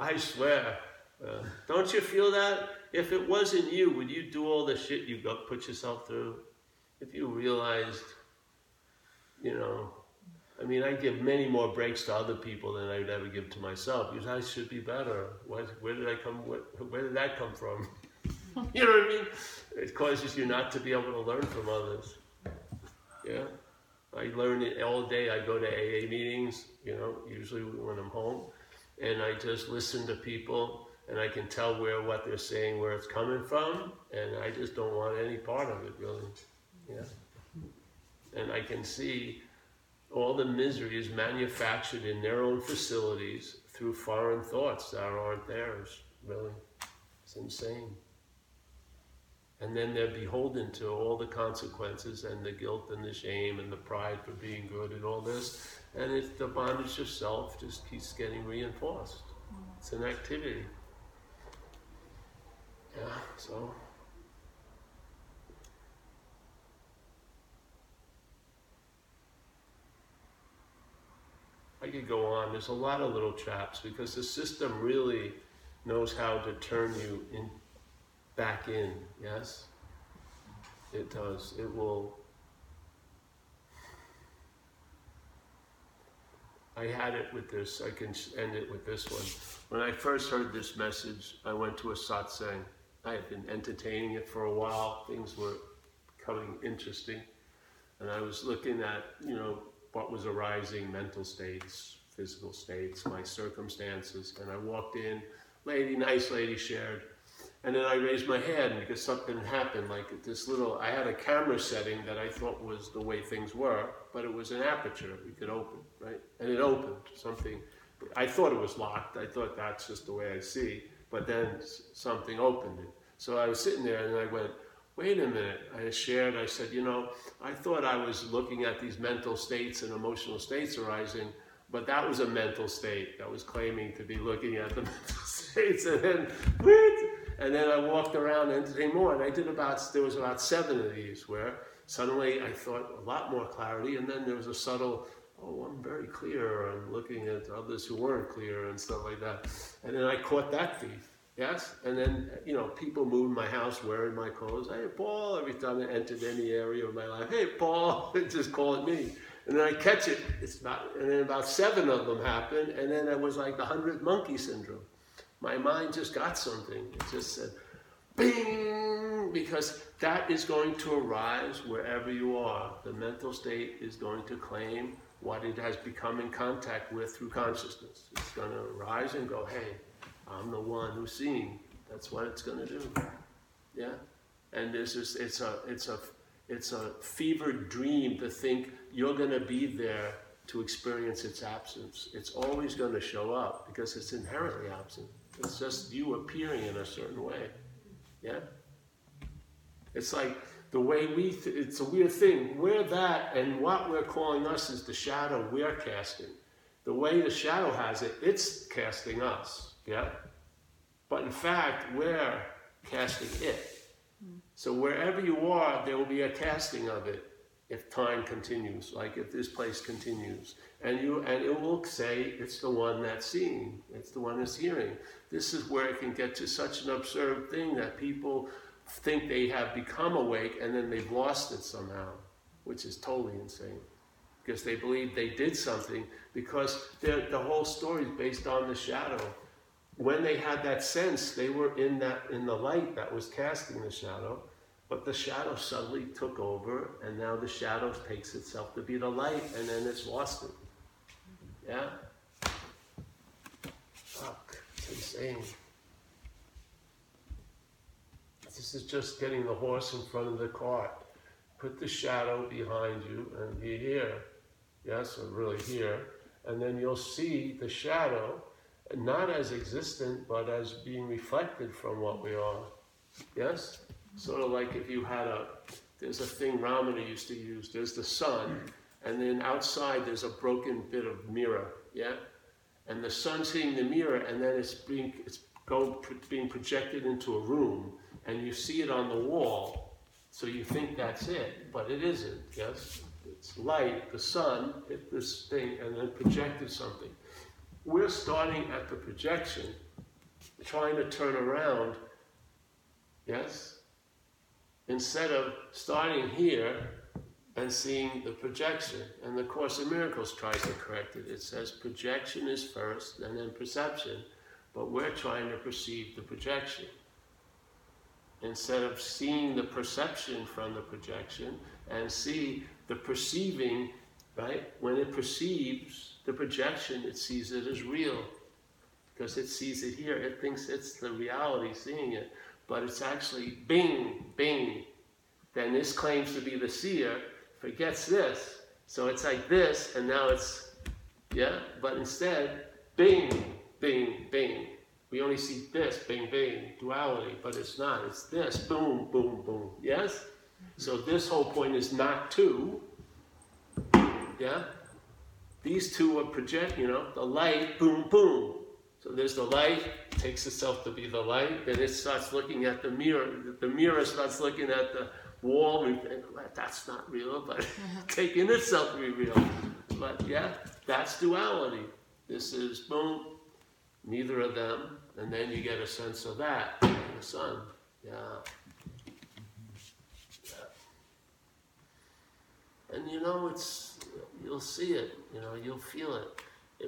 I swear. Don't you feel that? If it wasn't you, would you do all the shit you got put yourself through? If you realized, you know, I mean, I give many more breaks to other people than I would ever give to myself, because I should be better. Where did I come? Where did that come from? You know what I mean? It causes you not to be able to learn from others. Yeah, I learn it all day. I go to AA meetings, you know, usually when I'm home, and I just listen to people. And I can tell where what they're saying, where it's coming from, and I just don't want any part of it, really. Yeah. And I can see all the misery is manufactured in their own facilities through foreign thoughts that aren't theirs, really. It's insane. And then they're beholden to all the consequences and the guilt and the shame and the pride for being good and all this. And it's the bondage of self just keeps getting reinforced. It's an activity. Yeah, so. could go on. There's a lot of little traps because the system really knows how to turn you in, back in, yes? It does. It will. I had it with this. I can end it with this one. When I first heard this message, I went to a satsang. I had been entertaining it for a while. Things were becoming interesting. And I was looking at, you know, what was arising, mental states, physical states, my circumstances. And I walked in, lady, nice lady shared. And then I raised my hand because something happened, like this little, I had a camera setting that I thought was the way things were, but it was an aperture we could open, right? And it opened something. I thought it was locked. I thought that's just the way I see, but then something opened it. So I was sitting there and I went, wait a minute. I shared, I said, you know, I thought I was looking at these mental states and emotional states arising, but that was a mental state that was claiming to be looking at the mental states. And then, what? And then I walked around and entertained more. And I did there was about 7 of these where suddenly I thought a lot more clarity. And then there was a subtle, oh, I'm very clear. I'm looking at others who weren't clear and stuff like that. And then I caught that thief. Yes? And then, you know, people moved my house wearing my clothes. Hey, Paul, every time I entered any area of my life, hey, Paul, just call it me. And then I catch it. And then about 7 of them happened. And then it was like the 100th monkey syndrome. My mind just got something. It just said, bing, because that is going to arise wherever you are. The mental state is going to claim what it has become in contact with through consciousness. It's going to arise and go, hey, I'm the one who's seeing. That's what it's going to do. Yeah? And this is, it's a fevered dream to think you're going to be there to experience its absence. It's always going to show up because it's inherently absent. It's just you appearing in a certain way. Yeah? It's like the way it's a weird thing. We're that, and what we're calling us is the shadow we're casting. The way the shadow has it, it's casting us. Yeah? But in fact, we're casting it. So wherever you are, there will be a casting of it. If time continues, like if this place continues, and it will say it's the one that's seeing, it's the one that's hearing. This is where it can get to such an absurd thing that people think they have become awake and then they've lost it somehow, which is totally insane. Because they believe they did something, because the whole story is based on the shadow. When they had that sense, they were in the light that was casting the shadow. But the shadow suddenly took over, and now the shadow takes itself to be the light, and then it's lost it. Yeah? Fuck, it's insane. This is just getting the horse in front of the cart. Put the shadow behind you and be here. Yes, or really here. And then you'll see the shadow, not as existent, but as being reflected from what we are. Yes? Sort of like if you had there's a thing Ramana used to use, there's the sun, and then outside there's a broken bit of mirror, yeah? And the sun's hitting the mirror, and then it's being projected into a room, and you see it on the wall, so you think that's it, but it isn't, yes? It's light, the sun, hit this thing, and then projected something. We're starting at the projection, trying to turn around, yes? Instead of starting here and seeing the projection. And the Course in Miracles tries to correct it. It says projection is first and then perception, but we're trying to perceive the projection. Instead of seeing the perception from the projection and see the perceiving, right? When it perceives the projection, it sees it as real because it sees it here. It thinks it's the reality seeing it. But it's actually bing, bing. Then this claims to be the seer, forgets this. So it's like this, and now it's, yeah? But instead, bing, bing, bing. We only see this, bing, bing, duality, but it's not. It's this, boom, boom, boom, yes? So this whole point is not two, yeah? These two are project, you know, the light, boom, boom. So there's the light, takes itself to be the light, then it starts looking at the mirror. The mirror starts looking at the wall, and that's not real, but taking itself to be real. But yeah, that's duality. This is boom, neither of them, and then you get a sense of that in the sun. Yeah. And you know, you'll see it. You know, you'll feel it.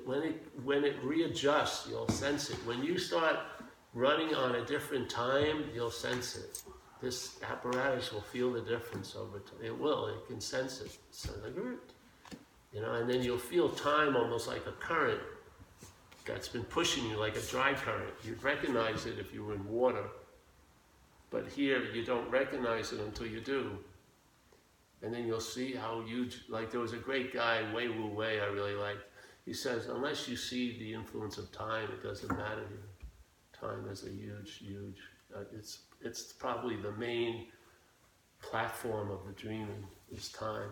When it readjusts, you'll sense it. When you start running on a different time, you'll sense it. This apparatus will feel the difference over time. It will. It can sense it. So like, you know, and then you'll feel time almost like a current that's been pushing you, like a dry current. You'd recognize it if you were in water, but here you don't recognize it until you do. And then you'll see how huge. Like there was a great guy, Wei Wu Wei, I really liked. He says, unless you see the influence of time, it doesn't matter to you. Time is a huge, huge. It's probably the main platform of the dreaming is time.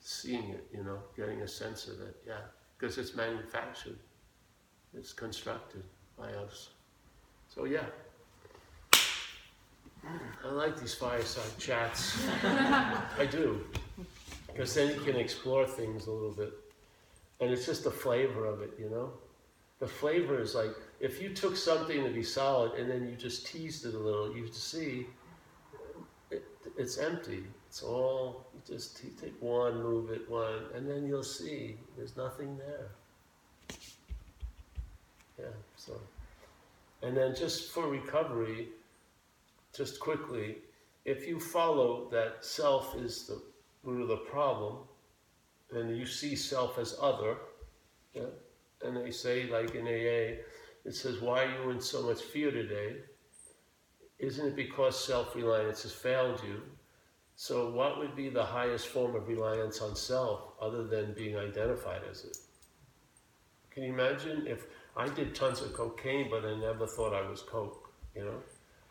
Seeing it, you know, getting a sense of it, yeah. Because it's manufactured. It's constructed by us. So yeah. I like these fireside chats. I do. Because then you can explore things a little bit. And it's just the flavor of it, you know? The flavor is like, if you took something to be solid and then you just teased it a little, you see it's empty. It's all, you just take one, move it one, and then you'll see there's nothing there. Yeah, so. And then just for recovery, just quickly, if you follow that self is the root of the problem, and you see self as other, yeah? And they say, like in AA, it says, why are you in so much fear today? Isn't it because self-reliance has failed you? So what would be the highest form of reliance on self other than being identified as it? Can you imagine if I did tons of cocaine, but I never thought I was coke, you know?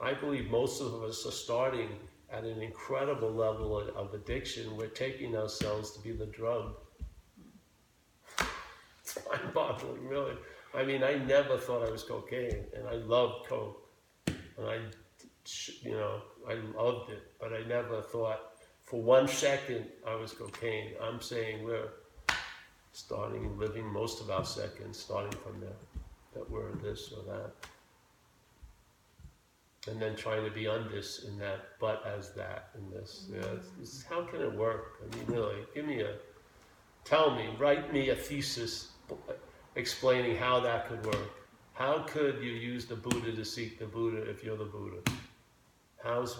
I believe most of us are starting at an incredible level of addiction. We're taking ourselves to be the drug. It's mind-boggling, really. I mean, I never thought I was cocaine, and I loved coke, and I loved it, but I never thought for one second I was cocaine. I'm saying we're starting and living most of our seconds, starting from there, that we're this or that. And then trying to be on this and that, but as that and this. Yeah, it's, how can it work? I mean, really, write me a thesis explaining how that could work. How could you use the Buddha to seek the Buddha if you're the Buddha?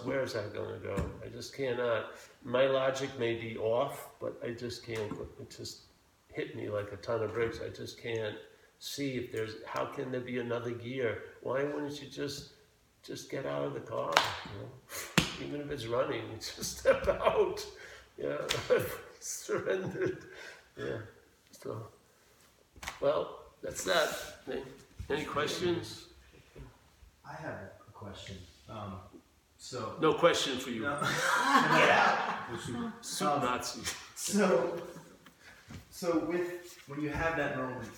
Where's that going to go? I just cannot. My logic may be off, but I just can't. It just hit me like a ton of bricks. I just can't see if there's, how can there be another gear? Why wouldn't you just get out of the car? You know? Even if it's running, just step out. Yeah, surrendered. Yeah, so, well, that's that. Any questions? I have a question. So no question for you. No. So when you have that moment,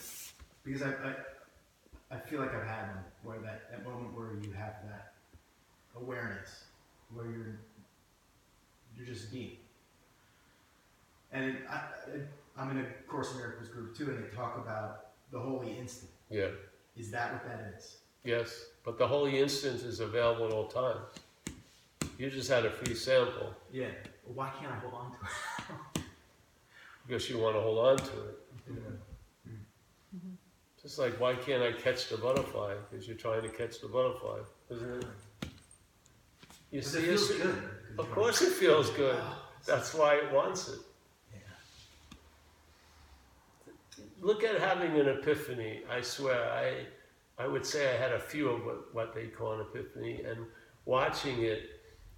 because I feel like I've had one where that moment where you have that awareness where you're just being. And I'm in a Course in Miracles group too, and they talk about the holy instant. Yeah. Is that what that is? Yes, but the holy instant is available at all times. You just had a free sample. Yeah. Well, why can't I hold on to it? Because you want to hold on to it. Yeah. Mm-hmm. Just like, why can't I catch the butterfly? Because you're trying to catch the butterfly, isn't it? You see, it feels good. Of course it feels good. That's why it wants it. Yeah. Look at having an epiphany. I swear, I would say I had a few of what they call an epiphany, and watching it,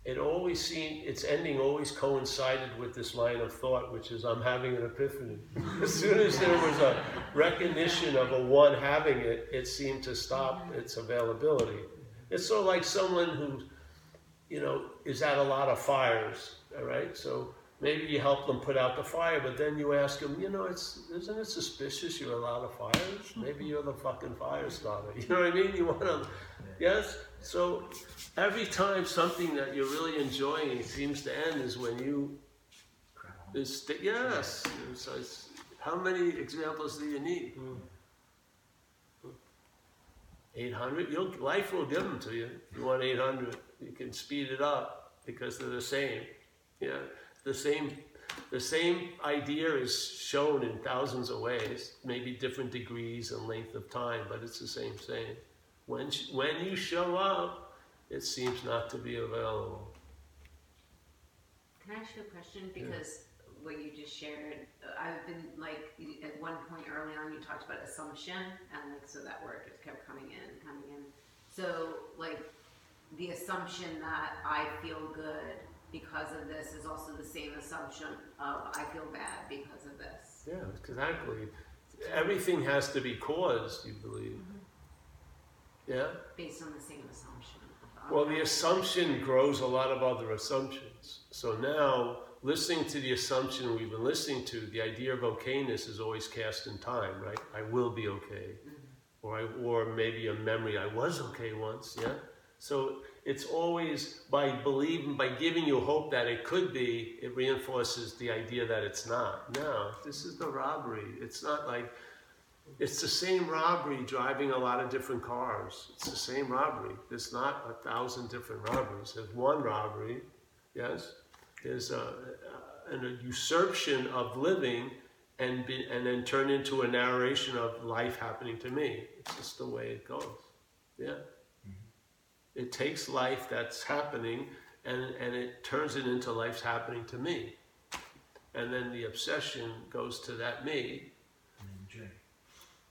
it always seemed, its ending always coincided with this line of thought, which is, I'm having an epiphany. As soon as there was a recognition of a one having it, it seemed to stop its availability. It's sort of like someone who, you know, is at a lot of fires, all right? So maybe you help them put out the fire, but then you ask them, you know, isn't it suspicious you're a lot of fires? Maybe you're the fucking fire starter. You know what I mean? You want to, yes? So every time something that you're really enjoying seems to end is when you Yes. How many examples do you need? 800? Life will give them to you. If you want 800, you can speed it up because they're the same. Yeah, the same idea is shown in thousands of ways, maybe different degrees and length of time, but it's the same thing. When you show up, it seems not to be available. Can I ask you a question? Because what you just shared, I've been like, at one point early on, you talked about assumption, and like, so that word just kept coming in. So like, the assumption that I feel good because of this is also the same assumption of I feel bad because of this. Yeah, exactly. Everything has to be caused, you believe. Mm-hmm. Yeah? Based on the same assumption. Well, the assumption grows a lot of other assumptions. So now, listening to the assumption we've been listening to, the idea of okayness is always cast in time, right? I will be okay. Mm-hmm. Or maybe a memory, I was okay once, yeah? So it's always, by giving you hope that it could be, it reinforces the idea that it's not. No, this is the robbery. It's not like, it's the same robbery driving a lot of different cars. It's the same robbery. There's not 1,000 different robberies. There's one robbery, yes? There's an usurpation of living and then turn into a narration of life happening to me. It's just the way it goes, yeah? It takes life that's happening and it turns it into life's happening to me. And then the obsession goes to that me.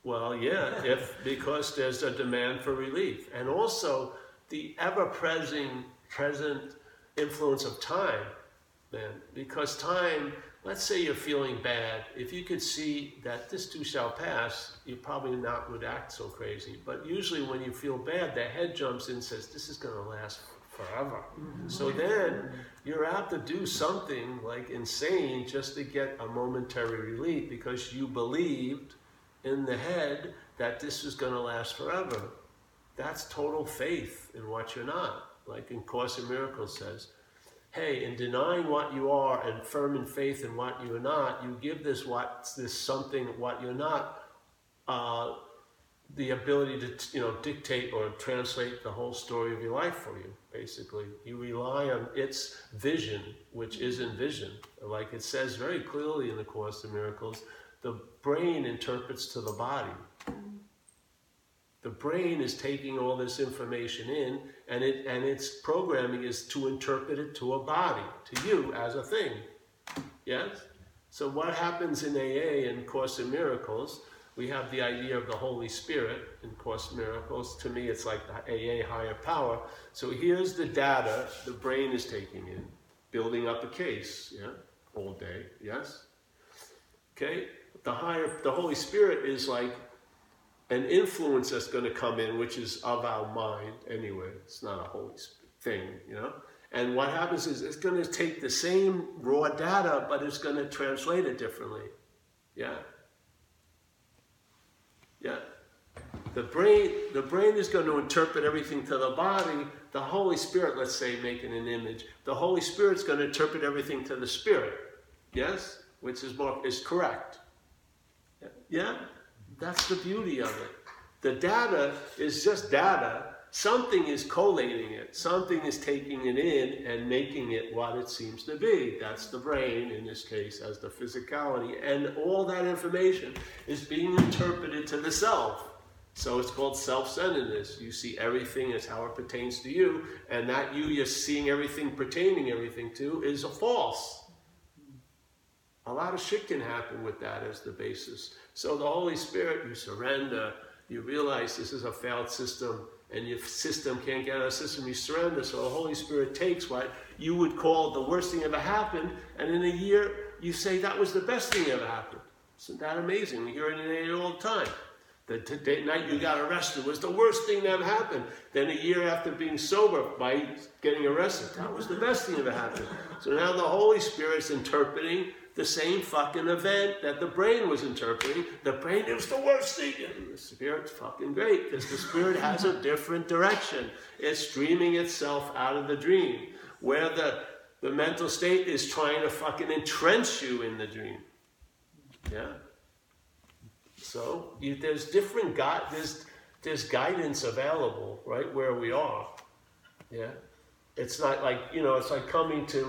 Well, yeah, because there's a demand for relief. And also the ever-present influence of time, man. Because time, let's say you're feeling bad. If you could see that this too shall pass, you probably not would act so crazy. But usually when you feel bad, the head jumps in and says, this is gonna last forever. Mm-hmm. So then you're out to do something like insane just to get a momentary relief because you believed in the head that this is gonna last forever. That's total faith in what you're not. Like in Course in Miracles says, hey, in denying what you are and firm in faith in what you're not, you give this something you're not the ability to dictate or translate the whole story of your life for you. Basically, you rely on its vision, which isn't vision. Like it says very clearly in the Course in Miracles, the brain interprets to the body. The brain is taking all this information in, and its programming is to interpret it to a body, to you as a thing. Yes? So what happens in AA in Course in Miracles, we have the idea of the Holy Spirit in Course in Miracles. To me, it's like the AA higher power. So here's the data the brain is taking in, building up a case, yeah, all day, yes? Okay, the Holy Spirit is like an influence that's going to come in, which is of our mind anyway. It's not a holy thing, And what happens is it's going to take the same raw data, but it's going to translate it differently. Yeah. Yeah. The brain is going to interpret everything to the body. The Holy Spirit, let's say, making an image. The Holy Spirit's going to interpret everything to the spirit. Yes? Which is correct. Yeah? That's the beauty of it. The data is just data. Something is collating it. Something is taking it in and making it what it seems to be. That's the brain, in this case, as the physicality. And all that information is being interpreted to the self. So it's called self-centeredness. You see everything as how it pertains to you, and that you you're seeing everything pertaining everything to is a false. A lot of shit can happen with that as the basis. So the Holy Spirit, you surrender, you realize this is a failed system, and your system can't get out of the system, you surrender. So the Holy Spirit takes what you would call the worst thing ever happened, and in a year, you say that was the best thing ever happened. Isn't that amazing? We hear it in AA all the time. The night you got arrested was the worst thing that ever happened. Then a year after being sober by getting arrested, that was the best thing ever happened. So now the Holy Spirit's interpreting the same fucking event that the brain was interpreting. The brain, it was the worst thing. And the spirit's fucking great, because the spirit has a different direction. It's streaming itself out of the dream. Where the The mental state is trying to fucking entrench you in the dream. Yeah. So there's different there's guidance available right where we are. Yeah. It's not like, you know, it's like coming to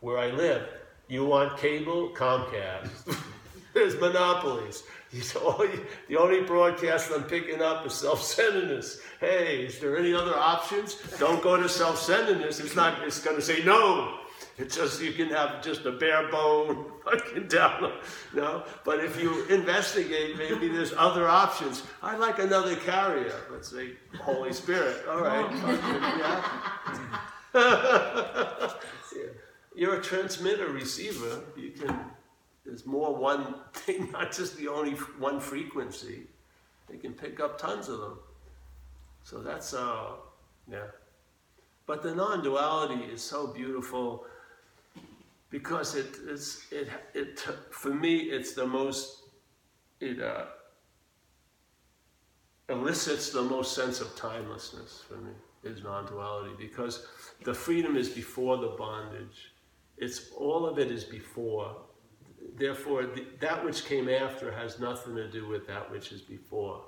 where I live. You want cable? Comcast. There's monopolies. The only broadcast I'm picking up is self-centeredness. Hey, is there any other options? Don't go to self-centeredness. It's going to say no. It's just, you can have just a bare bone fucking download. No? But if you investigate, maybe there's other options. I'd like another carrier. Let's say Holy Spirit. All right. Yeah. You're a transmitter, receiver. You can... There's more one thing, not just the only one frequency. They can pick up tons of them. So that's, yeah. But the non-duality is so beautiful because it for me, it's the most, it elicits the most sense of timelessness for me, is non-duality, because the freedom is before the bondage. It's, all of it is before. Therefore, that which came after has nothing to do with that which is before.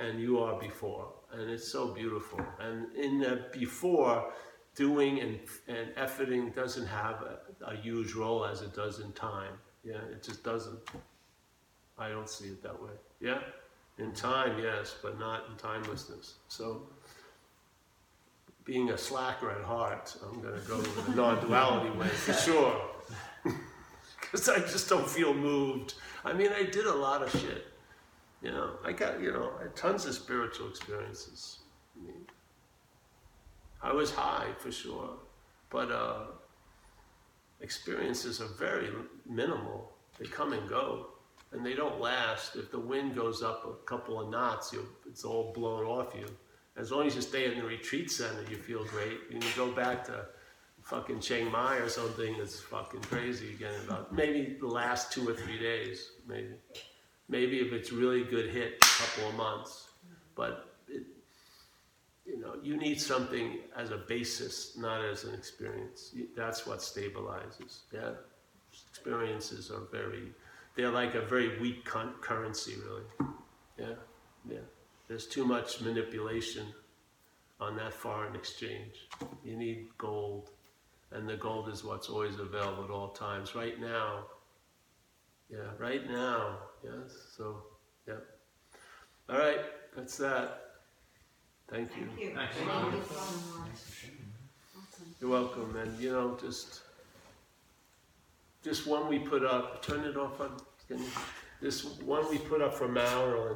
And you are before. And it's so beautiful. And in the before, doing and efforting doesn't have a huge role as it does in time. Yeah, it just doesn't. I don't see it that way. Yeah? In time, yes, but not in timelessness. So, being a slacker at heart, I'm going to go with the non-duality way for sure. I just don't feel moved. I mean, I did a lot of shit. You know, I had tons of spiritual experiences. I mean, I was high for sure, but experiences are very minimal. They come and go, and they don't last. If the wind goes up a couple of knots, it's all blown off you. As long as you stay in the retreat center, you feel great. You can go back to fucking Chiang Mai or something that's fucking crazy again about maybe the last 2 or 3 days, maybe if it's really good hit, a couple of months. But you need something as a basis, not as an experience. That's what stabilizes. Yeah, experiences are they're like a very weak currency, really. Yeah. There's too much manipulation on that foreign exchange. You need gold. And the gold is what's always available at all times. Right now. Yeah, right now. Yes. So, yeah. All right. That's that. Thank you. Thank you so much. You're welcome. And, this one we put up. Turn it off. This one we put up from Maryland.